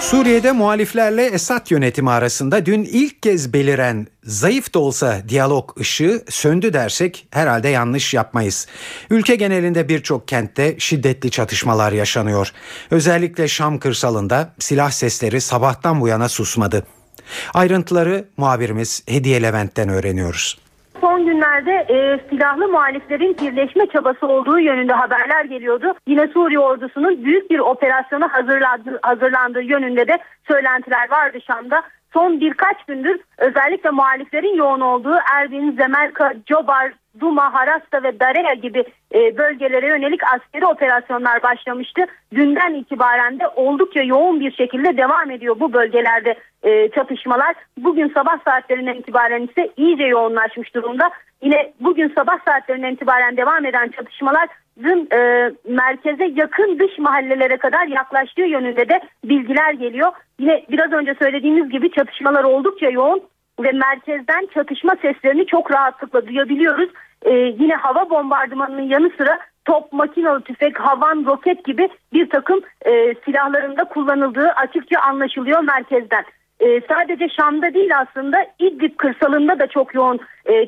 Suriye'de muhaliflerle Esad yönetimi arasında dün ilk kez beliren zayıf da olsa diyalog ışığı söndü dersek herhalde yanlış yapmayız. Ülke genelinde birçok kentte şiddetli çatışmalar yaşanıyor. Özellikle Şam kırsalında silah sesleri sabahtan bu yana susmadı. Ayrıntıları muhabirimiz Hediye Levent'ten öğreniyoruz. Son günlerde silahlı muhaliflerin birleşme çabası olduğu yönünde haberler geliyordu. Yine Suriye ordusunun büyük bir operasyona hazırlandığı yönünde de söylentiler vardı Şam'da. Son birkaç gündür özellikle muhaliflerin yoğun olduğu Erbil, Zemerka, Cobar, Duma, Harasta ve Dareya gibi bölgelere yönelik askeri operasyonlar başlamıştı. Dünden itibaren de oldukça yoğun bir şekilde devam ediyor bu bölgelerde çatışmalar. Bugün sabah saatlerinden itibaren ise iyice yoğunlaşmış durumda. Yine bugün sabah saatlerinden itibaren devam eden çatışmalar merkeze yakın dış mahallelere kadar yaklaştığı yönünde de bilgiler geliyor. Yine biraz önce söylediğimiz gibi çatışmalar oldukça yoğun ve merkezden çatışma seslerini çok rahatlıkla duyabiliyoruz. Yine hava bombardımanının yanı sıra top, makinalı tüfek, havan, roket gibi bir takım silahların da kullanıldığı açıkça anlaşılıyor merkezden. Sadece Şam'da değil aslında İdlib kırsalında da çok yoğun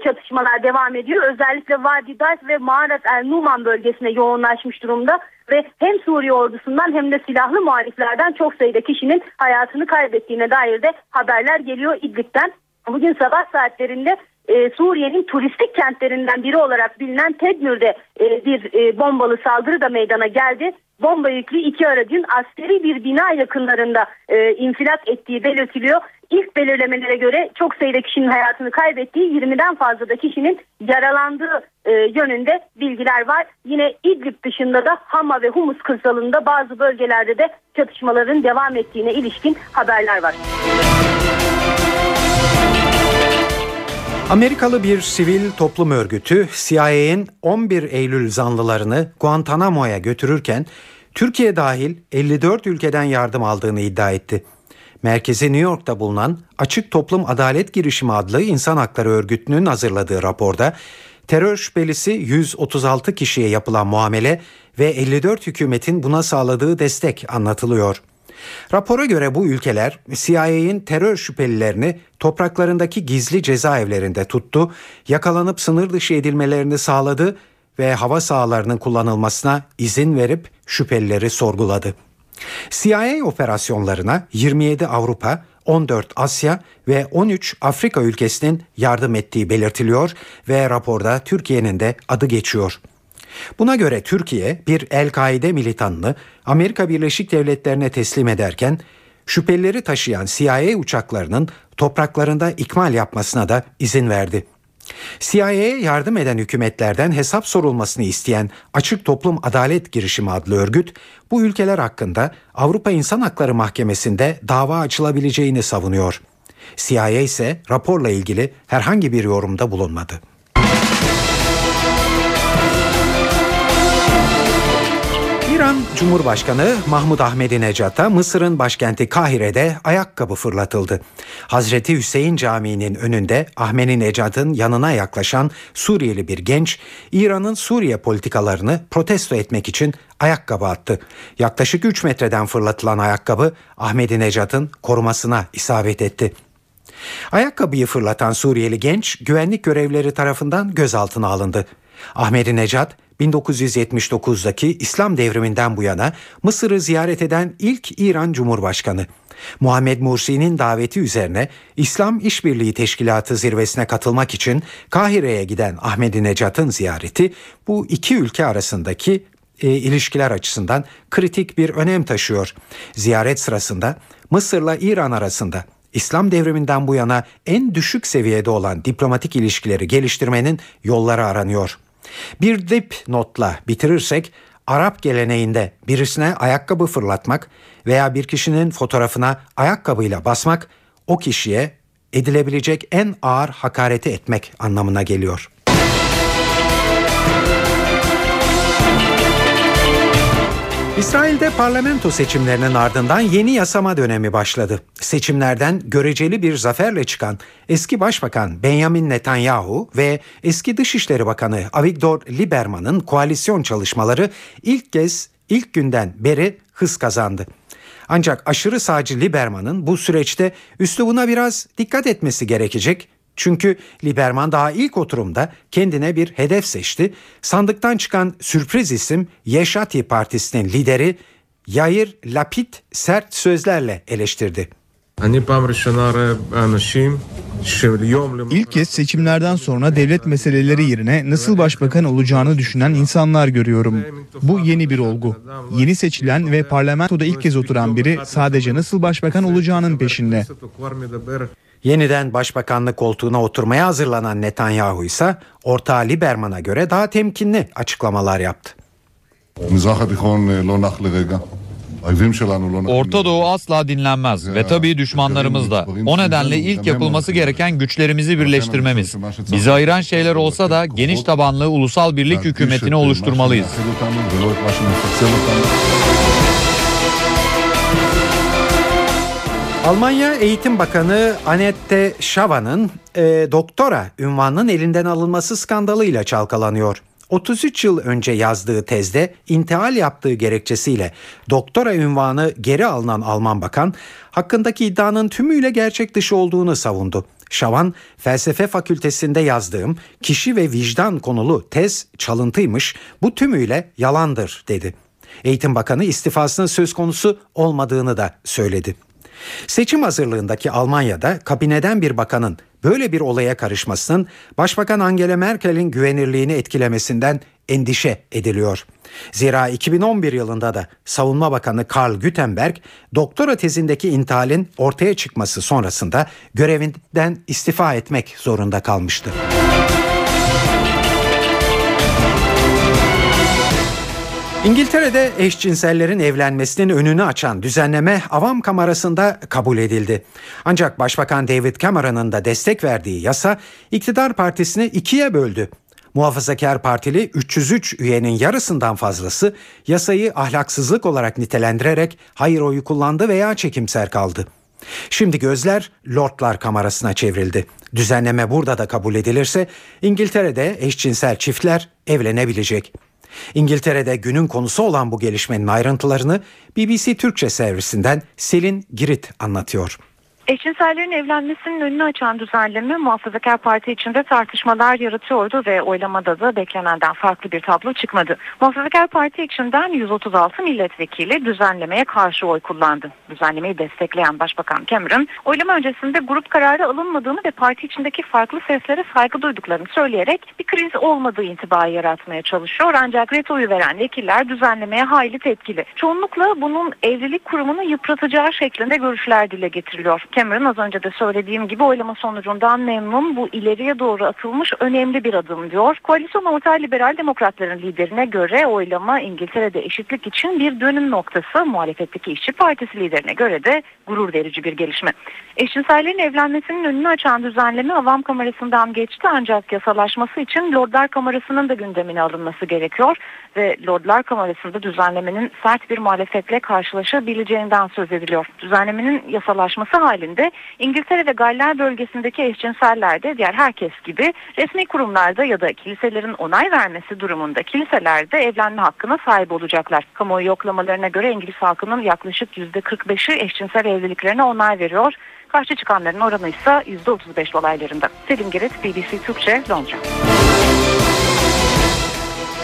çatışmalar devam ediyor. Özellikle Vadi Dayf ve Mağarat El Numan bölgesine yoğunlaşmış durumda ve hem Suriye ordusundan hem de silahlı muhaliflerden çok sayıda kişinin hayatını kaybettiğine dair de haberler geliyor İdlib'den. Bugün sabah saatlerinde Suriye'nin turistik kentlerinden biri olarak bilinen Tedmir'de bir bombalı saldırı da meydana geldi. Bomba yüklü iki aracın askeri bir bina yakınlarında infilak ettiği belirtiliyor. İlk belirlemelere göre çok sayıda kişinin hayatını kaybettiği, 20'den fazla da kişinin yaralandığı yönünde bilgiler var. Yine İdlib dışında da Hama ve Humus kırsalında bazı bölgelerde de çatışmaların devam ettiğine ilişkin haberler var. Amerikalı bir sivil toplum örgütü CIA'nin 11 Eylül zanlılarını Guantanamo'ya götürürken Türkiye dahil 54 ülkeden yardım aldığını iddia etti. Merkezi New York'ta bulunan Açık Toplum Adalet Girişimi adlı insan hakları örgütünün hazırladığı raporda terör şüphelisi 136 kişiye yapılan muamele ve 54 hükümetin buna sağladığı destek anlatılıyor. Rapora göre bu ülkeler CIA'nin terör şüphelilerini topraklarındaki gizli cezaevlerinde tuttu, yakalanıp sınır dışı edilmelerini sağladı ve hava sahalarının kullanılmasına izin verip şüphelileri sorguladı. CIA operasyonlarına 27 Avrupa, 14 Asya ve 13 Afrika ülkesinin yardım ettiği belirtiliyor ve raporda Türkiye'nin de adı geçiyor. Buna göre Türkiye bir El-Kaide militanını Amerika Birleşik Devletleri'ne teslim ederken şüphelileri taşıyan CIA uçaklarının topraklarında ikmal yapmasına da izin verdi. CIA'ye yardım eden hükümetlerden hesap sorulmasını isteyen Açık Toplum Adalet Girişimi adlı örgüt, bu ülkeler hakkında Avrupa İnsan Hakları Mahkemesi'nde dava açılabileceğini savunuyor. CIA ise raporla ilgili herhangi bir yorumda bulunmadı. İran Cumhurbaşkanı Mahmud Ahmadinejad'a Mısır'ın başkenti Kahire'de ayakkabı fırlatıldı. Hazreti Hüseyin Camii'nin önünde Ahmadinejad'ın yanına yaklaşan Suriyeli bir genç, İran'ın Suriye politikalarını protesto etmek için ayakkabı attı. Yaklaşık 3 metreden fırlatılan ayakkabı Ahmadinejad'ın korumasına isabet etti. Ayakkabıyı fırlatan Suriyeli genç güvenlik görevlileri tarafından gözaltına alındı. Ahmadinejad, 1979'daki İslam devriminden bu yana Mısır'ı ziyaret eden ilk İran Cumhurbaşkanı. Muhammed Mursi'nin daveti üzerine İslam İşbirliği Teşkilatı zirvesine katılmak için Kahire'ye giden Ahmadinejad'ın ziyareti bu iki ülke arasındaki ilişkiler açısından kritik bir önem taşıyor. Ziyaret sırasında Mısır'la İran arasında İslam devriminden bu yana en düşük seviyede olan diplomatik ilişkileri geliştirmenin yolları aranıyor. Bir dipnotla bitirirsek, Arap geleneğinde birisine ayakkabı fırlatmak veya bir kişinin fotoğrafına ayakkabıyla basmak, o kişiye edilebilecek en ağır hakareti etmek anlamına geliyor. İsrail'de parlamento seçimlerinin ardından yeni yasama dönemi başladı. Seçimlerden göreceli bir zaferle çıkan eski Başbakan Benjamin Netanyahu ve eski Dışişleri Bakanı Avigdor Lieberman'ın koalisyon çalışmaları ilk günden beri hız kazandı. Ancak aşırı sağcı Lieberman'ın bu süreçte üslubuna biraz dikkat etmesi gerekecek. Çünkü Lieberman daha ilk oturumda kendine bir hedef seçti. Sandıktan çıkan sürpriz isim Yeşati Partisi'nin lideri Yair Lapid sert sözlerle eleştirdi. İlk kez seçimlerden sonra devlet meseleleri yerine nasıl başbakan olacağını düşünen insanlar görüyorum. Bu yeni bir olgu. Yeni seçilen ve parlamentoda ilk kez oturan biri sadece nasıl başbakan olacağının peşinde. Yeniden başbakanlık koltuğuna oturmaya hazırlanan Netanyahu ise ortağı Lieberman'a göre daha temkinli açıklamalar yaptı. Orta Doğu asla dinlenmez ve tabii düşmanlarımız da. O nedenle ilk yapılması gereken güçlerimizi birleştirmemiz. Bizi ayıran şeyler olsa da geniş tabanlı ulusal birlik hükümetini oluşturmalıyız. Almanya Eğitim Bakanı Annette Schavan'ın doktora ünvanının elinden alınması skandalıyla çalkalanıyor. 33 yıl önce yazdığı tezde intihal yaptığı gerekçesiyle doktora ünvanı geri alınan Alman bakan hakkındaki iddianın tümüyle gerçek dışı olduğunu savundu. Schavan, felsefe fakültesinde yazdığım kişi ve vicdan konulu tez çalıntıymış, bu tümüyle yalandır dedi. Eğitim Bakanı istifasının söz konusu olmadığını da söyledi. Seçim hazırlığındaki Almanya'da kabineden bir bakanın böyle bir olaya karışmasının Başbakan Angela Merkel'in güvenirliğini etkilemesinden endişe ediliyor. Zira 2011 yılında da Savunma Bakanı Karl Güttenberg doktora tezindeki intihalin ortaya çıkması sonrasında görevinden istifa etmek zorunda kalmıştı. İngiltere'de eşcinsellerin evlenmesinin önünü açan düzenleme Avam Kamerası'nda kabul edildi. Ancak Başbakan David Cameron'ın da destek verdiği yasa iktidar partisini ikiye böldü. Muhafazakar Partili 303 üyenin yarısından fazlası yasayı ahlaksızlık olarak nitelendirerek hayır oyu kullandı veya çekimser kaldı. Şimdi gözler Lordlar Kamerası'na çevrildi. Düzenleme burada da kabul edilirse İngiltere'de eşcinsel çiftler evlenebilecek. İngiltere'de günün konusu olan bu gelişmenin ayrıntılarını BBC Türkçe servisinden Selin Girit anlatıyor. Eşcinsellerin evlenmesinin önünü açan düzenleme Muhafazakar Parti içinde tartışmalar yaratıyordu ve oylamada da beklenenden farklı bir tablo çıkmadı. Muhafazakar Parti içinden 136 milletvekili düzenlemeye karşı oy kullandı. Düzenlemeyi destekleyen Başbakan Cameron, oylama öncesinde grup kararı alınmadığını ve parti içindeki farklı seslere saygı duyduklarını söyleyerek bir kriz olmadığı intibayı yaratmaya çalışıyor. Ancak vetoyu veren vekiller düzenlemeye hayli tepkili. Çoğunlukla bunun evlilik kurumunu yıpratacağı şeklinde görüşler dile getiriliyor. Cameron az önce de söylediğim gibi oylama sonucundan memnun, bu ileriye doğru atılmış önemli bir adım diyor. Koalisyon orta liberal demokratların liderine göre oylama İngiltere'de eşitlik için bir dönüm noktası, muhalefetteki İşçi Partisi liderine göre de gurur verici bir gelişme. Eşcinsellerin evlenmesinin önünü açan düzenleme Avam Kamerası'ndan geçti ancak yasalaşması için Lordlar Kamerası'nın da gündemine alınması gerekiyor ve Lordlar Kamerası'nda düzenlemenin sert bir muhalefetle karşılaşabileceğinden söz ediliyor. Düzenlemenin yasalaşması halinde İngiltere ve Galler bölgesindeki eşcinseller de diğer herkes gibi resmi kurumlarda ya da kiliselerin onay vermesi durumunda kiliselerde evlenme hakkına sahip olacaklar. Kamuoyu yoklamalarına göre İngiliz halkının yaklaşık %45'i eşcinsel evliliklerine onay veriyor. Karşı çıkanların oranı ise %35 olaylarında. Selim Girit, BBC Türkçe, Londra.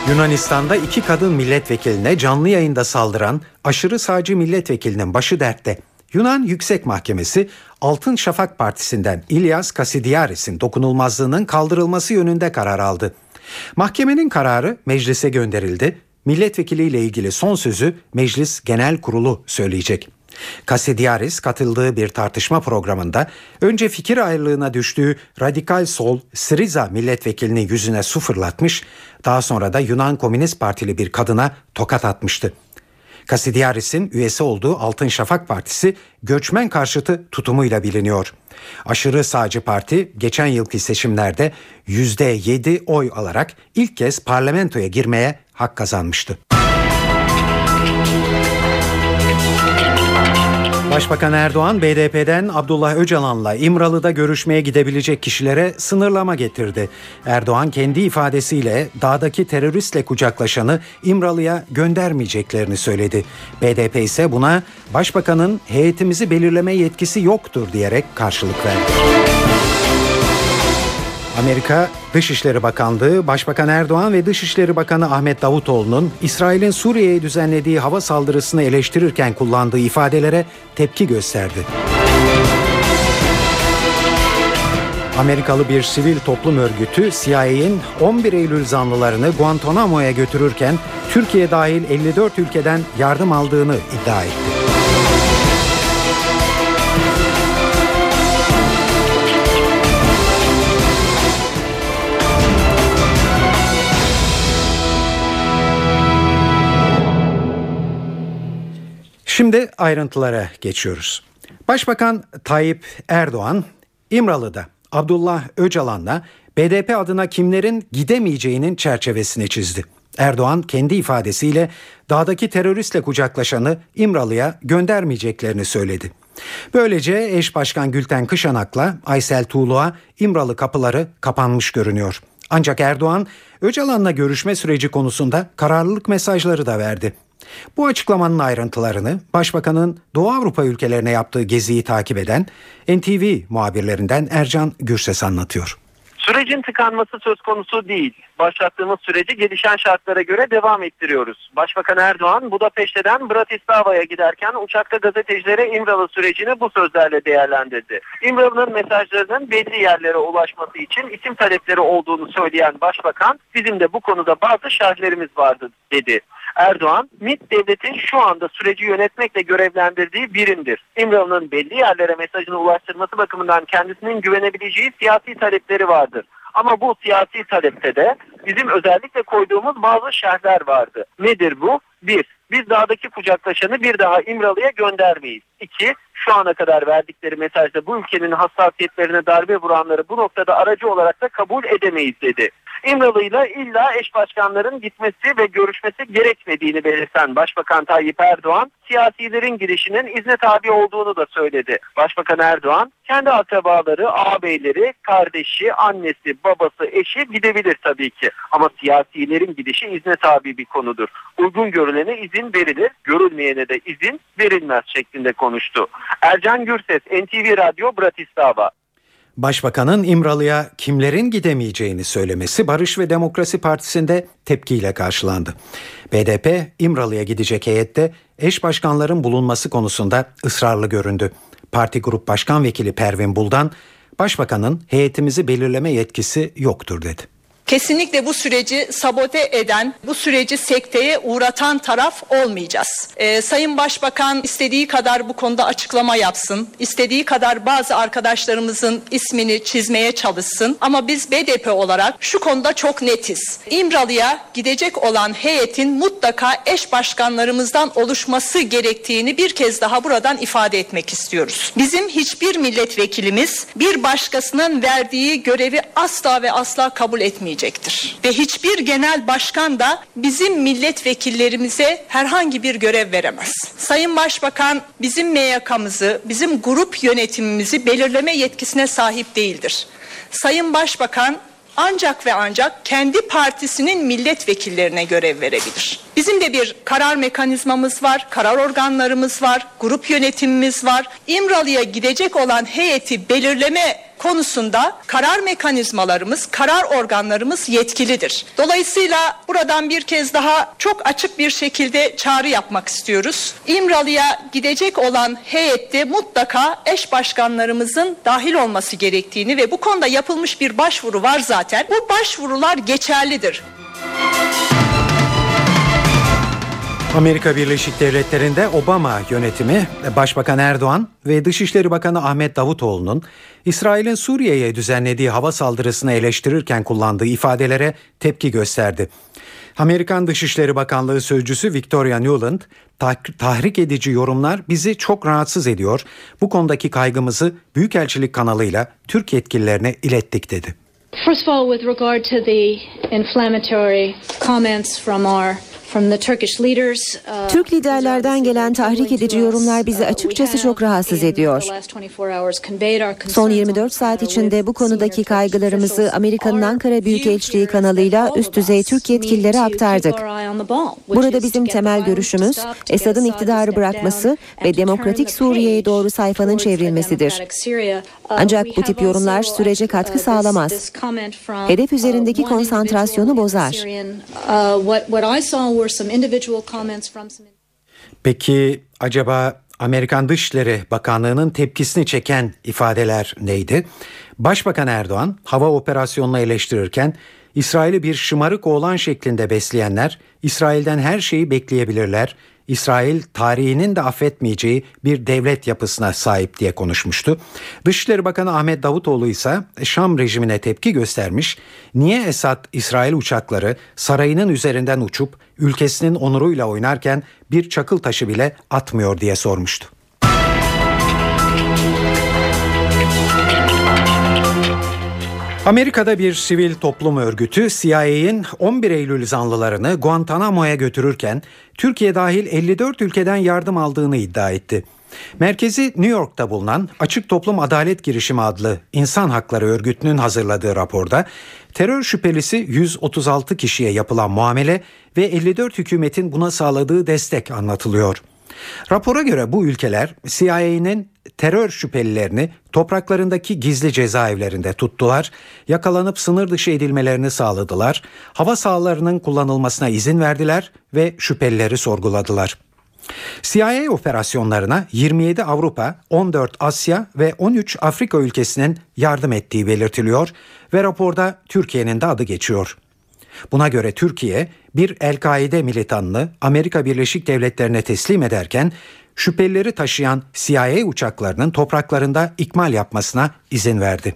Yunanistan'da 2 kadın milletvekiline canlı yayında saldıran aşırı sağcı milletvekilinin başı dertte. Yunan Yüksek Mahkemesi Altın Şafak Partisi'nden İlyas Kasidiyaris'in dokunulmazlığının kaldırılması yönünde karar aldı. Mahkemenin kararı meclise gönderildi. Milletvekiliyle ilgili son sözü Meclis Genel Kurulu söyleyecek. Kasidiyaris katıldığı bir tartışma programında önce fikir ayrılığına düştüğü radikal sol Siriza milletvekilini yüzüne su fırlatmış, daha sonra da Yunan Komünist Partili bir kadına tokat atmıştı. Kasidiyaris'in üyesi olduğu Altın Şafak Partisi göçmen karşıtı tutumuyla biliniyor. Aşırı sağcı parti geçen yılki seçimlerde %7 oy alarak ilk kez parlamentoya girmeye hak kazanmıştı. Başbakan Erdoğan, BDP'den Abdullah Öcalan'la İmralı'da görüşmeye gidebilecek kişilere sınırlama getirdi. Erdoğan kendi ifadesiyle dağdaki teröristle kucaklaşanı İmralı'ya göndermeyeceklerini söyledi. BDP ise buna Başbakan'ın heyetimizi belirleme yetkisi yoktur diyerek karşılık verdi. Amerika Dışişleri Bakanlığı, Başbakan Erdoğan ve Dışişleri Bakanı Ahmet Davutoğlu'nun İsrail'in Suriye'ye düzenlediği hava saldırısını eleştirirken kullandığı ifadelere tepki gösterdi. Amerikalı bir sivil toplum örgütü CIA'nin 11 Eylül zanlılarını Guantanamo'ya götürürken Türkiye dahil 54 ülkeden yardım aldığını iddia etti. Şimdi ayrıntılara geçiyoruz. Başbakan Tayyip Erdoğan, İmralı'da Abdullah Öcalan'la BDP adına kimlerin gidemeyeceğinin çerçevesini çizdi. Erdoğan kendi ifadesiyle dağdaki teröristle kucaklaşanı İmralı'ya göndermeyeceklerini söyledi. Böylece eş başkan Gülten Kışanak'la Aysel Tuğlu'ya İmralı kapıları kapanmış görünüyor. Ancak Erdoğan, Öcalan'la görüşme süreci konusunda kararlılık mesajları da verdi. Bu açıklamanın ayrıntılarını Başbakan'ın Doğu Avrupa ülkelerine yaptığı geziyi takip eden NTV muhabirlerinden Ercan Gürses anlatıyor. Sürecin tıkanması söz konusu değil. Başlattığımız süreci gelişen şartlara göre devam ettiriyoruz. Başbakan Erdoğan Budapeşte'den Bratislava'ya giderken uçakta gazetecilere İmralı sürecini bu sözlerle değerlendirdi. İmralı'nın mesajlarının belli yerlere ulaşması için isim talepleri olduğunu söyleyen Başbakan, bizim de bu konuda bazı şartlarımız vardı dedi. Erdoğan, MİT devletin şu anda süreci yönetmekle görevlendirdiği birimdir. İmralı'nın belli yerlere mesajını ulaştırması bakımından kendisinin güvenebileceği siyasi talepleri vardır. Ama bu siyasi talepte de bizim özellikle koyduğumuz bazı şerhler vardı. Nedir bu? 1. Biz dağdaki kucaklaşanı bir daha İmralı'ya göndermeyiz. 2. Şu ana kadar verdikleri mesajda bu ülkenin hassasiyetlerine darbe vuranları bu noktada aracı olarak da kabul edemeyiz dedi. İmralı'yla illa eş başkanların gitmesi ve görüşmesi gerekmediğini belirten Başbakan Tayyip Erdoğan, siyasilerin girişinin izne tabi olduğunu da söyledi. Başbakan Erdoğan, kendi akrabaları, ağabeyleri, kardeşi, annesi, babası, eşi gidebilir tabii ki. Ama siyasilerin gidişi izne tabi bir konudur. Uygun görülene izin verilir, görülmeyene de izin verilmez şeklinde konuştu. Ercan Gürses, NTV Radyo, Bratislava. Başbakanın İmralı'ya kimlerin gidemeyeceğini söylemesi Barış ve Demokrasi Partisi'nde tepkiyle karşılandı. BDP, İmralı'ya gidecek heyette eş başkanların bulunması konusunda ısrarlı göründü. Parti Grup Başkan Vekili Pervin Buldan, "Başbakanın heyetimizi belirleme yetkisi yoktur." dedi. Kesinlikle bu süreci sabote eden, bu süreci sekteye uğratan taraf olmayacağız. Sayın Başbakan istediği kadar bu konuda açıklama yapsın, istediği kadar bazı arkadaşlarımızın ismini çizmeye çalışsın. Ama biz BDP olarak şu konuda çok netiz. İmralı'ya gidecek olan heyetin mutlaka eş başkanlarımızdan oluşması gerektiğini bir kez daha buradan ifade etmek istiyoruz. Bizim hiçbir milletvekilimiz bir başkasının verdiği görevi asla ve asla kabul etmeyecek. Ve hiçbir genel başkan da bizim milletvekillerimize herhangi bir görev veremez. Sayın Başbakan bizim MYK'mızı, bizim grup yönetimimizi belirleme yetkisine sahip değildir. Sayın Başbakan ancak ve ancak kendi partisinin milletvekillerine görev verebilir. Bizim de bir karar mekanizmamız var, karar organlarımız var, grup yönetimimiz var. İmralı'ya gidecek olan heyeti belirleme konusunda karar mekanizmalarımız, karar organlarımız yetkilidir. Dolayısıyla buradan bir kez daha çok açık bir şekilde çağrı yapmak istiyoruz. İmralı'ya gidecek olan heyette mutlaka eş başkanlarımızın dahil olması gerektiğini ve bu konuda yapılmış bir başvuru var zaten. Bu başvurular geçerlidir. Amerika Birleşik Devletleri'nde Obama yönetimi Başbakan Erdoğan ve Dışişleri Bakanı Ahmet Davutoğlu'nun İsrail'in Suriye'ye düzenlediği hava saldırısını eleştirirken kullandığı ifadelere tepki gösterdi. Amerikan Dışişleri Bakanlığı Sözcüsü Victoria Nuland, "Tahrik edici yorumlar bizi çok rahatsız ediyor. Bu konudaki kaygımızı Büyükelçilik kanalıyla Türk yetkililerine ilettik." dedi. First of all, with regard to the inflammatory comments from our Türk liderlerden gelen tahrik edici yorumlar bizi açıkçası çok rahatsız ediyor. Son 24 saat içinde bu konudaki kaygılarımızı Amerika'nın Ankara Büyükelçiliği kanalıyla üst düzey Türk yetkililere aktardık. Burada bizim temel görüşümüz Esad'ın iktidarı bırakması ve demokratik Suriye'ye doğru sayfanın çevrilmesidir. Ancak bu tip yorumlar sürece katkı sağlamaz. Hedef üzerindeki konsantrasyonu bozar. Peki acaba Amerikan Dışişleri Bakanlığı'nın tepkisini çeken ifadeler neydi? Başbakan Erdoğan hava operasyonunu eleştirirken İsrail'i bir şımarık oğlan şeklinde besleyenler İsrail'den her şeyi bekleyebilirler. İsrail tarihinin de affetmeyeceği bir devlet yapısına sahip diye konuşmuştu. Dışişleri Bakanı Ahmet Davutoğlu ise Şam rejimine tepki göstermiş. Niye Esad İsrail uçakları sarayının üzerinden uçup ülkesinin onuruyla oynarken bir çakıl taşı bile atmıyor diye sormuştu. Amerika'da bir sivil toplum örgütü CIA'nin 11 Eylül zanlılarını Guantanamo'ya götürürken Türkiye dahil 54 ülkeden yardım aldığını iddia etti. Merkezi New York'ta bulunan Açık Toplum Adalet Girişimi adlı insan hakları örgütünün hazırladığı raporda terör şüphelisi 136 kişiye yapılan muamele ve 54 hükümetin buna sağladığı destek anlatılıyor. Rapora göre bu ülkeler CIA'nin terör şüphelilerini topraklarındaki gizli cezaevlerinde tuttular, yakalanıp sınır dışı edilmelerini sağladılar, hava sahalarının kullanılmasına izin verdiler ve şüphelileri sorguladılar. CIA operasyonlarına 27 Avrupa, 14 Asya ve 13 Afrika ülkesinin yardım ettiği belirtiliyor ve raporda Türkiye'nin de adı geçiyor. Buna göre Türkiye bir El-Kaide militanını Amerika Birleşik Devletleri'ne teslim ederken şüphelileri taşıyan CIA uçaklarının topraklarında ikmal yapmasına izin verdi.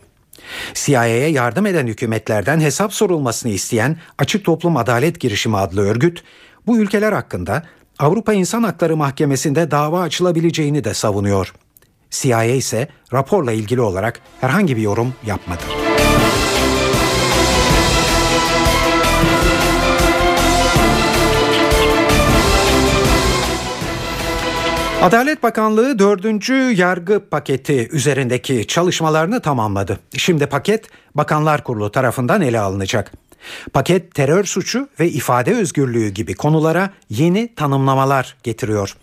CIA'ye yardım eden hükümetlerden hesap sorulmasını isteyen Açık Toplum Adalet Girişimi adlı örgüt, bu ülkeler hakkında Avrupa İnsan Hakları Mahkemesi'nde dava açılabileceğini de savunuyor. CIA ise raporla ilgili olarak herhangi bir yorum yapmadı. Adalet Bakanlığı 4. yargı paketi üzerindeki çalışmalarını tamamladı. Şimdi paket Bakanlar Kurulu tarafından ele alınacak. Paket terör suçu ve ifade özgürlüğü gibi konulara yeni tanımlamalar getiriyor.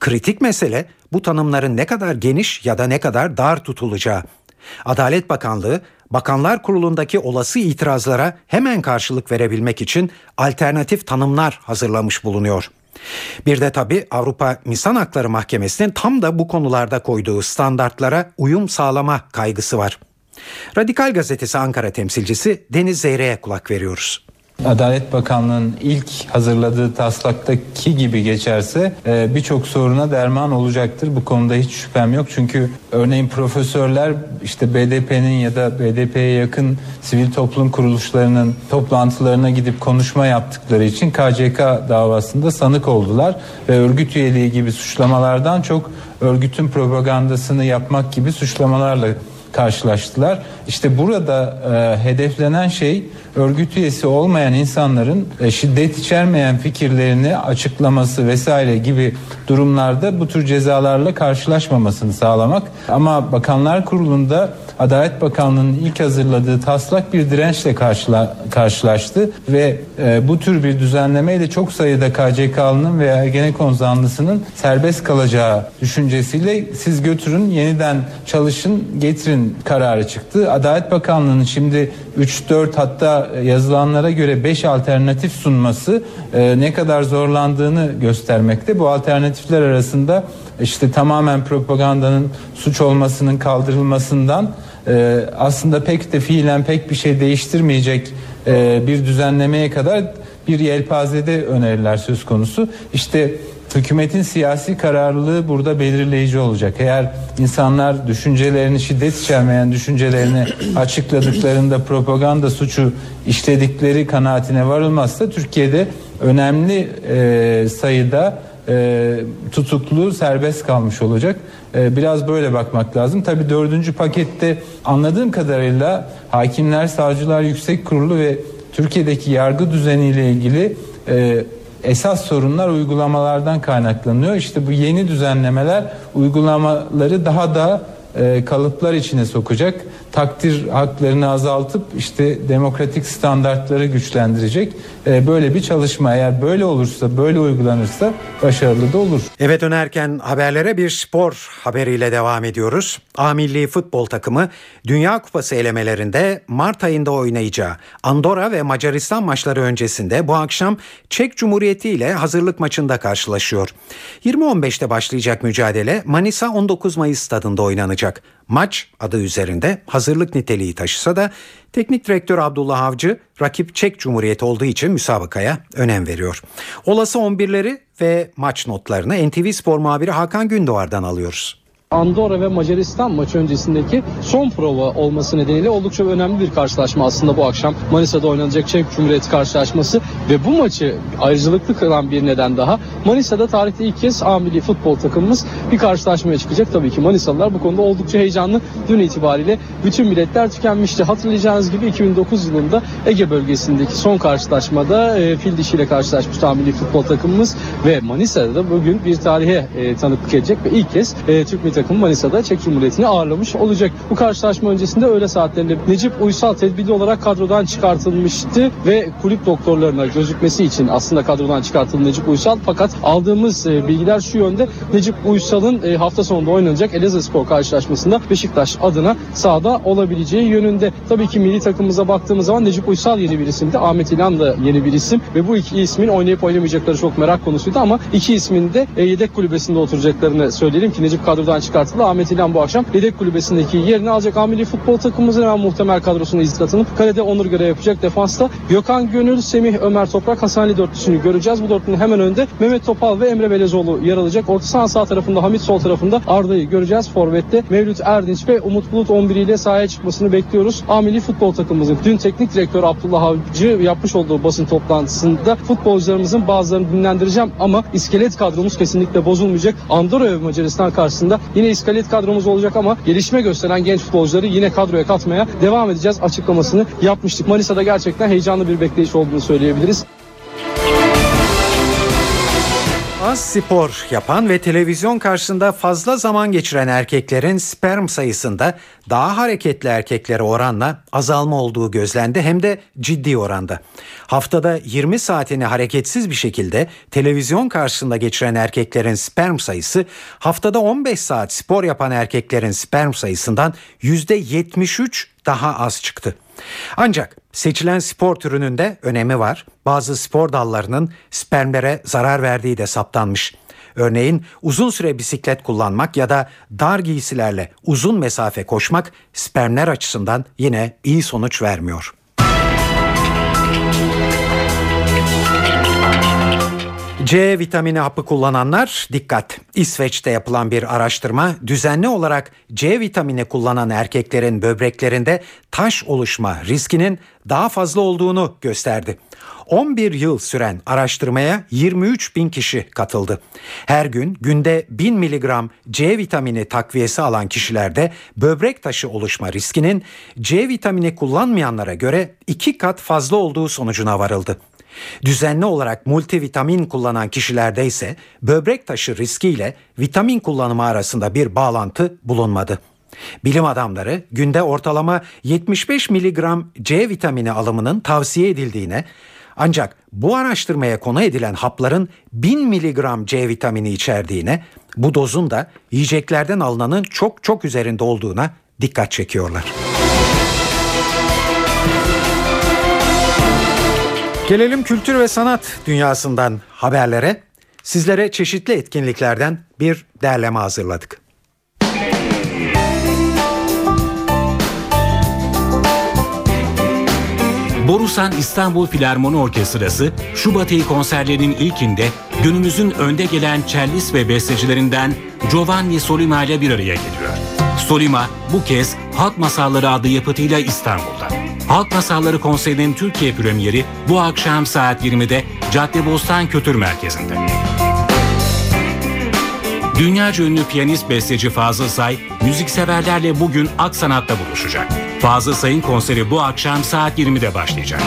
Kritik mesele bu tanımların ne kadar geniş ya da ne kadar dar tutulacağı. Adalet Bakanlığı, Bakanlar Kurulu'ndaki olası itirazlara hemen karşılık verebilmek için alternatif tanımlar hazırlamış bulunuyor. Bir de tabii Avrupa İnsan Hakları Mahkemesi'nin tam da bu konularda koyduğu standartlara uyum sağlama kaygısı var. Radikal Gazetesi Ankara temsilcisi Deniz Zeyrek'e kulak veriyoruz. Adalet Bakanlığı'nın ilk hazırladığı taslaktaki gibi geçerse birçok soruna derman olacaktır. Bu konuda hiç şüphem yok. Çünkü örneğin profesörler işte BDP'nin ya da BDP'ye yakın sivil toplum kuruluşlarının toplantılarına gidip konuşma yaptıkları için KCK davasında sanık oldular ve örgüt üyeliği gibi suçlamalardan çok örgütün propagandasını yapmak gibi suçlamalarla karşılaştılar. İşte burada hedeflenen şey örgüt üyesi olmayan insanların şiddet içermeyen fikirlerini açıklaması vesaire gibi durumlarda bu tür cezalarla karşılaşmamasını sağlamak. Ama Bakanlar Kurulu'nda Adalet Bakanlığı'nın ilk hazırladığı taslak bir dirençle karşılaştı ve bu tür bir düzenlemeyle çok sayıda KCK'lının veya Ergenekon zanlısının serbest kalacağı düşüncesiyle siz götürün yeniden çalışın getirin kararı çıktı. Adalet Bakanlığı'nın şimdi 3-4 hatta yazılanlara göre 5 alternatif sunması ne kadar zorlandığını göstermekte. Bu alternatifler arasında işte tamamen propagandanın suç olmasının kaldırılmasından aslında pek de fiilen pek bir şey değiştirmeyecek bir düzenlemeye kadar bir yelpazede öneriler söz konusu. İşte hükümetin siyasi kararlılığı burada belirleyici olacak. Eğer insanlar düşüncelerini, şiddet içermeyen düşüncelerini açıkladıklarında propaganda suçu işledikleri kanaatine varılmazsa Türkiye'de önemli sayıda tutuklu serbest kalmış olacak. Biraz böyle bakmak lazım. Tabii 4. pakette anladığım kadarıyla Hakimler, Savcılar Yüksek Kurulu ve Türkiye'deki yargı düzeniyle ilgili esas sorunlar uygulamalardan kaynaklanıyor. İşte bu yeni düzenlemeler uygulamaları daha da kalıplar içine sokacak. Takdir haklarını azaltıp işte demokratik standartları güçlendirecek. Böyle bir çalışma eğer böyle olursa, böyle uygulanırsa başarılı da olur. Eve dönerken haberlere bir spor haberiyle devam ediyoruz. A Milli Futbol takımı Dünya Kupası elemelerinde Mart ayında oynayacağı Andorra ve Macaristan maçları öncesinde bu akşam Çek Cumhuriyeti ile hazırlık maçında karşılaşıyor. 20.15'te başlayacak mücadele Manisa 19 Mayıs stadında oynanacak. Maç adı üzerinde hazırlık niteliği taşısa da teknik direktör Abdullah Avcı rakip Çek Cumhuriyeti olduğu için müsabakaya önem veriyor. Olası 11'leri ve maç notlarını NTV Spor muhabiri Hakan Gündoğar'dan alıyoruz. Andorra ve Macaristan maçı öncesindeki son prova olması nedeniyle oldukça önemli bir karşılaşma aslında bu akşam Manisa'da oynanacak Çek Cumhuriyeti karşılaşması ve bu maçı ayrıcalıklı kılan bir neden daha. Manisa'da tarihte ilk kez A Milli Futbol takımımız bir karşılaşmaya çıkacak. Tabii ki Manisalılar bu konuda oldukça heyecanlı. Dün itibariyle bütün biletler tükenmişti. Hatırlayacağınız gibi 2009 yılında Ege bölgesindeki son karşılaşmada fil dişiyle karşılaşmıştı A Milli Futbol takımımız ve Manisa'da da bugün bir tarihe tanıklık edecek ve ilk kez Türk Milli takım Manisa'da Çek Cumhuriyeti'ni ağırlamış olacak. Bu karşılaşma öncesinde öğle saatlerinde Necip Uysal tedbirli olarak kadrodan çıkartılmıştı ve kulüp doktorlarına gözükmesi için aslında kadrodan çıkartıldı Necip Uysal. Fakat aldığımız bilgiler şu yönde: Necip Uysal'ın hafta sonunda oynanacak Elazığspor karşılaşmasında Beşiktaş adına sahada olabileceği yönünde. Tabii ki milli takımımıza baktığımız zaman Necip Uysal yeni bir isimdi. Ahmet İlhan da yeni bir isim ve bu iki ismin oynayıp oynamayacakları çok merak konusuydu ama iki ismin de yedek kulübesinde oturacaklarını söyleyelim ki Necip kadrodan çıkartıldı. Ahmet İlhan bu akşam yedek kulübesindeki yerini alacak. A Milli Futbol takımımızın hemen muhtemel kadrosunu izlatılıp kalede Onur görev yapacak. Defansta Gökhan Gönül, Semih Ömer Toprak, Hasan Ali dörtlüsünü göreceğiz. Bu dörtlünün hemen önünde Mehmet Topal ve Emre Belezoğlu yer alacak. Orta saha sağ tarafında Hamit, sol tarafında Arda'yı göreceğiz. Forvet'te Mevlüt Erdinç ve Umut Bulut 11 ile sahaya çıkmasını bekliyoruz. A Milli Futbol takımımızın dün teknik direktör Abdullah Avcı yapmış olduğu basın toplantısında futbolcularımızın bazılarını dinlendireceğim ama iskelet kadromuz kesinlikle bozulmayacak. Andorra ve Macaristan karşısında yine iskelet kadromuz olacak ama gelişme gösteren genç futbolcuları yine kadroya katmaya devam edeceğiz açıklamasını yapmıştık. Manisa'da gerçekten heyecanlı bir bekleyiş olduğunu söyleyebiliriz. Az spor yapan ve televizyon karşısında fazla zaman geçiren erkeklerin sperm sayısında daha hareketli erkeklere oranla azalma olduğu gözlendi, hem de ciddi oranda. Haftada 20 saatini hareketsiz bir şekilde televizyon karşısında geçiren erkeklerin sperm sayısı haftada 15 saat spor yapan erkeklerin sperm sayısından %73 daha az çıktı. Ancak seçilen spor türünün de önemi var. Bazı spor dallarının spermlere zarar verdiği de saptanmış. Örneğin uzun süre bisiklet kullanmak ya da dar giysilerle uzun mesafe koşmak spermler açısından yine iyi sonuç vermiyor. C vitamini hapı kullananlar dikkat. İsveç'te yapılan bir araştırma düzenli olarak C vitamini kullanan erkeklerin böbreklerinde taş oluşma riskinin daha fazla olduğunu gösterdi. 11 yıl süren araştırmaya 23.000 kişi katıldı. Her gün günde 1000 miligram C vitamini takviyesi alan kişilerde böbrek taşı oluşma riskinin C vitamini kullanmayanlara göre 2 kat fazla olduğu sonucuna varıldı. Düzenli olarak multivitamin kullanan kişilerde ise böbrek taşı riskiyle vitamin kullanımı arasında bir bağlantı bulunmadı. Bilim adamları günde ortalama 75 miligram C vitamini alımının tavsiye edildiğine, ancak bu araştırmaya konu edilen hapların 1000 miligram C vitamini içerdiğine, bu dozun da yiyeceklerden alınanın çok üzerinde olduğuna dikkat çekiyorlar. Gelelim kültür ve sanat dünyasından haberlere. Sizlere çeşitli etkinliklerden bir derleme hazırladık. Borusan İstanbul Filarmoni Orkestrası, Şubat ayı konserlerinin ilkinde günümüzün önde gelen cellist ve bestecilerinden Giovanni Sollima ile bir araya geliyor. Sollima bu kez Halk Masalları adlı yapıtıyla İstanbul'da. Halk Masalları konserinin Türkiye premieri bu akşam saat 20'de Caddebostan Kültür Merkezi'nde. Dünyaca ünlü piyanist besteci Fazıl Say, müzikseverlerle bugün Aksanat'ta buluşacak. Fazıl Say'ın konseri bu akşam saat 20'de başlayacak.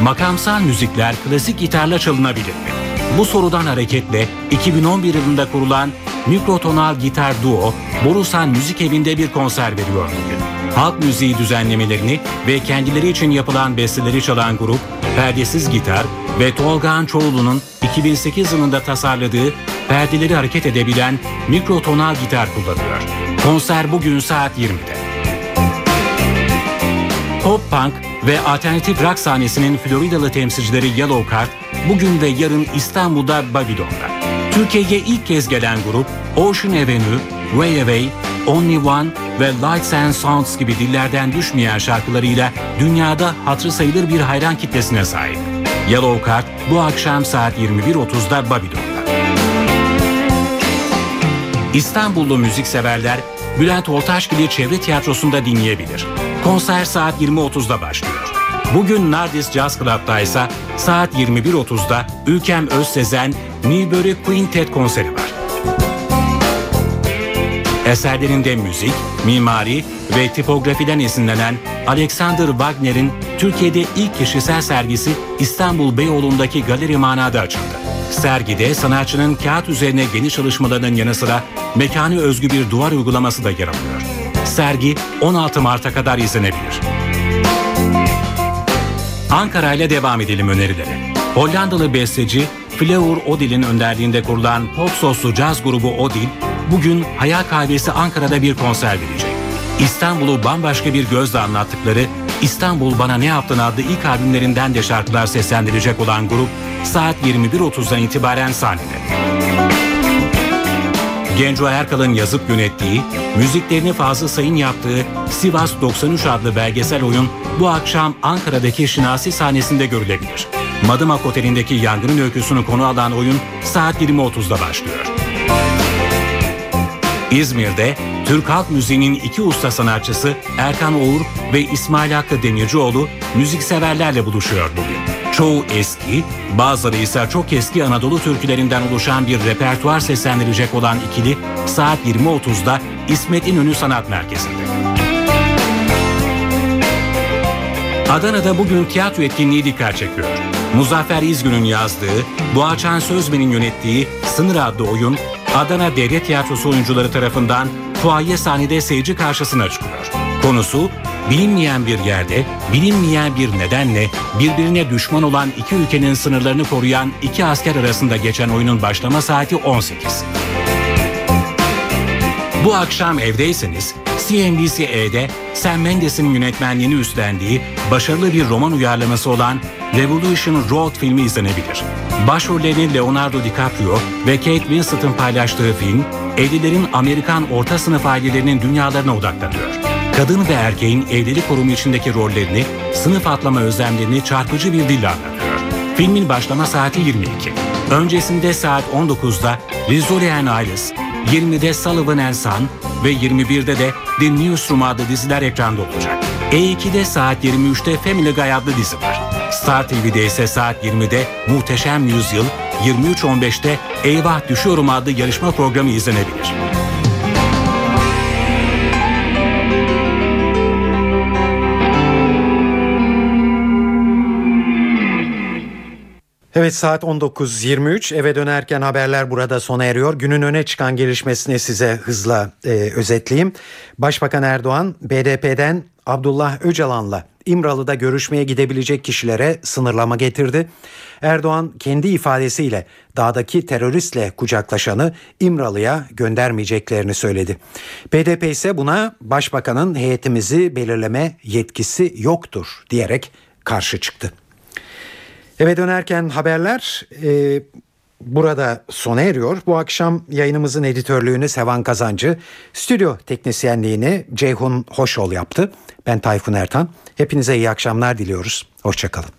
Makamsal müzikler klasik gitarla çalınabilir mi? Bu sorudan hareketle 2011 yılında kurulan Mikrotonal Gitar Duo, Borusan Müzik Evi'nde bir konser veriyor bugün. Halk müziği düzenlemelerini ve kendileri için yapılan besteleri çalan grup, Perdesiz Gitar ve Tolgahan Çoğulu'nun 2008 yılında tasarladığı perdeleri hareket edebilen mikrotonal gitar kullanıyor. Konser bugün saat 20'de. Pop punk ve alternatif rock sahnesinin Floridalı temsilcileri Yellow Card bugün ve yarın İstanbul'da Babylon'da. Türkiye'ye ilk kez gelen grup Ocean Avenue, Way Away, Only One ve Lights and Sounds gibi dillerden düşmeyen şarkılarıyla dünyada hatırı sayılır bir hayran kitlesine sahip. Yellow Card bu akşam saat 21.30'da Babylon'da. İstanbullu müzikseverler Bülent Ortaçgil'i Çevre Tiyatrosu'nda dinleyebilir. Konser saat 20.30'da başlıyor. Bugün Nardis Jazz Club'da ise saat 21.30'da Ülkem Özsezen Nilbörü Quintet konseri var. Eserlerinde müzik, mimari ve tipografiden esinlenen Alexander Wagner'in Türkiye'de ilk kişisel sergisi İstanbul Beyoğlu'ndaki Galeri Mana'da açıldı. Sergide sanatçının kağıt üzerine geniş çalışmalarının yanı sıra mekanı özgü bir duvar uygulaması da yer alıyor. Sergi 16 Mart'a kadar izlenebilir. Ankara ile devam edelim önerilere. Hollandalı besteci Fleur Odil'in önderliğinde kurulan pop soslu caz grubu Odil, bugün Hayal Kahvesi Ankara'da bir konser verecek. İstanbul'u bambaşka bir gözle anlattıkları İstanbul Bana Ne Yaptın adlı ilk albümlerinden de şarkılar seslendirecek olan grup saat 21.30'dan itibaren sahnede. Genco Erkal'ın yazıp yönettiği, müziklerini Fazıl Say'ın yaptığı Sivas 93 adlı belgesel oyun bu akşam Ankara'daki Şinasi sahnesinde görülebilir. Madımak Oteli'ndeki yangının öyküsünü konu alan oyun saat 20.30'da başlıyor. İzmir'de Türk halk müziğinin iki usta sanatçısı Erkan Oğur ve İsmail Hakkı Demircioğlu müzikseverlerle buluşuyor bugün. Çoğu eski, bazıları ise çok eski Anadolu türkülerinden oluşan bir repertuar seslendirecek olan ikili saat 20.30'da İsmet İnönü Sanat Merkezi'nde. Adana'da bugün tiyatro etkinliği dikkat çekiyor. Muzaffer İzgün'ün yazdığı, Boğaçan Sözmen'in yönettiği Sınır adlı oyun, Adana Devlet Tiyatrosu oyuncuları tarafından fuaye sahnede seyirci karşısına çıkıyor. Konusu, bilinmeyen bir yerde, bilinmeyen bir nedenle birbirine düşman olan iki ülkenin sınırlarını koruyan iki asker arasında geçen oyunun başlama saati 18. Bu akşam evdeyseniz, CNBC'de Sam Mendes'in yönetmenliğini üstlendiği başarılı bir roman uyarlaması olan Revolution Road filmi izlenebilir. Başrollerini Leonardo DiCaprio ve Kate Winslet'ın paylaştığı film, 50'lerin Amerikan orta sınıf ailelerinin dünyalarına odaklanıyor. Kadın ve erkeğin evlilik kurumu içindeki rollerini, sınıf atlama özlemlerini çarpıcı bir dille anlatıyor. Filmin başlama saati 22. Öncesinde saat 19'da Rizzoli & Isles, 20'de Sullivan & Son ve 21'de de The Newsroom adlı diziler ekranda olacak. E2'de saat 23'te Family Guy adlı dizi var. Star TV'de ise saat 20'de Muhteşem Yüzyıl, 23.15'te Eyvah Düşüyorum adlı yarışma programı izlenebilir. Evet, saat 19.23, eve dönerken haberler burada sona eriyor. Günün öne çıkan gelişmesini size hızla özetleyeyim. Başbakan Erdoğan, BDP'den Abdullah Öcalan'la İmralı'da görüşmeye gidebilecek kişilere sınırlama getirdi. Erdoğan kendi ifadesiyle dağdaki teröristle kucaklaşanı İmralı'ya göndermeyeceklerini söyledi. BDP ise buna başbakanın heyetimizi belirleme yetkisi yoktur diyerek karşı çıktı. Eve dönerken haberler burada sona eriyor. Bu akşam yayınımızın editörlüğünü Sevan Kazancı, stüdyo teknisyenliğini Ceyhun Hoşol yaptı. Ben Tayfun Ertan. Hepinize iyi akşamlar diliyoruz. Hoşça kalın.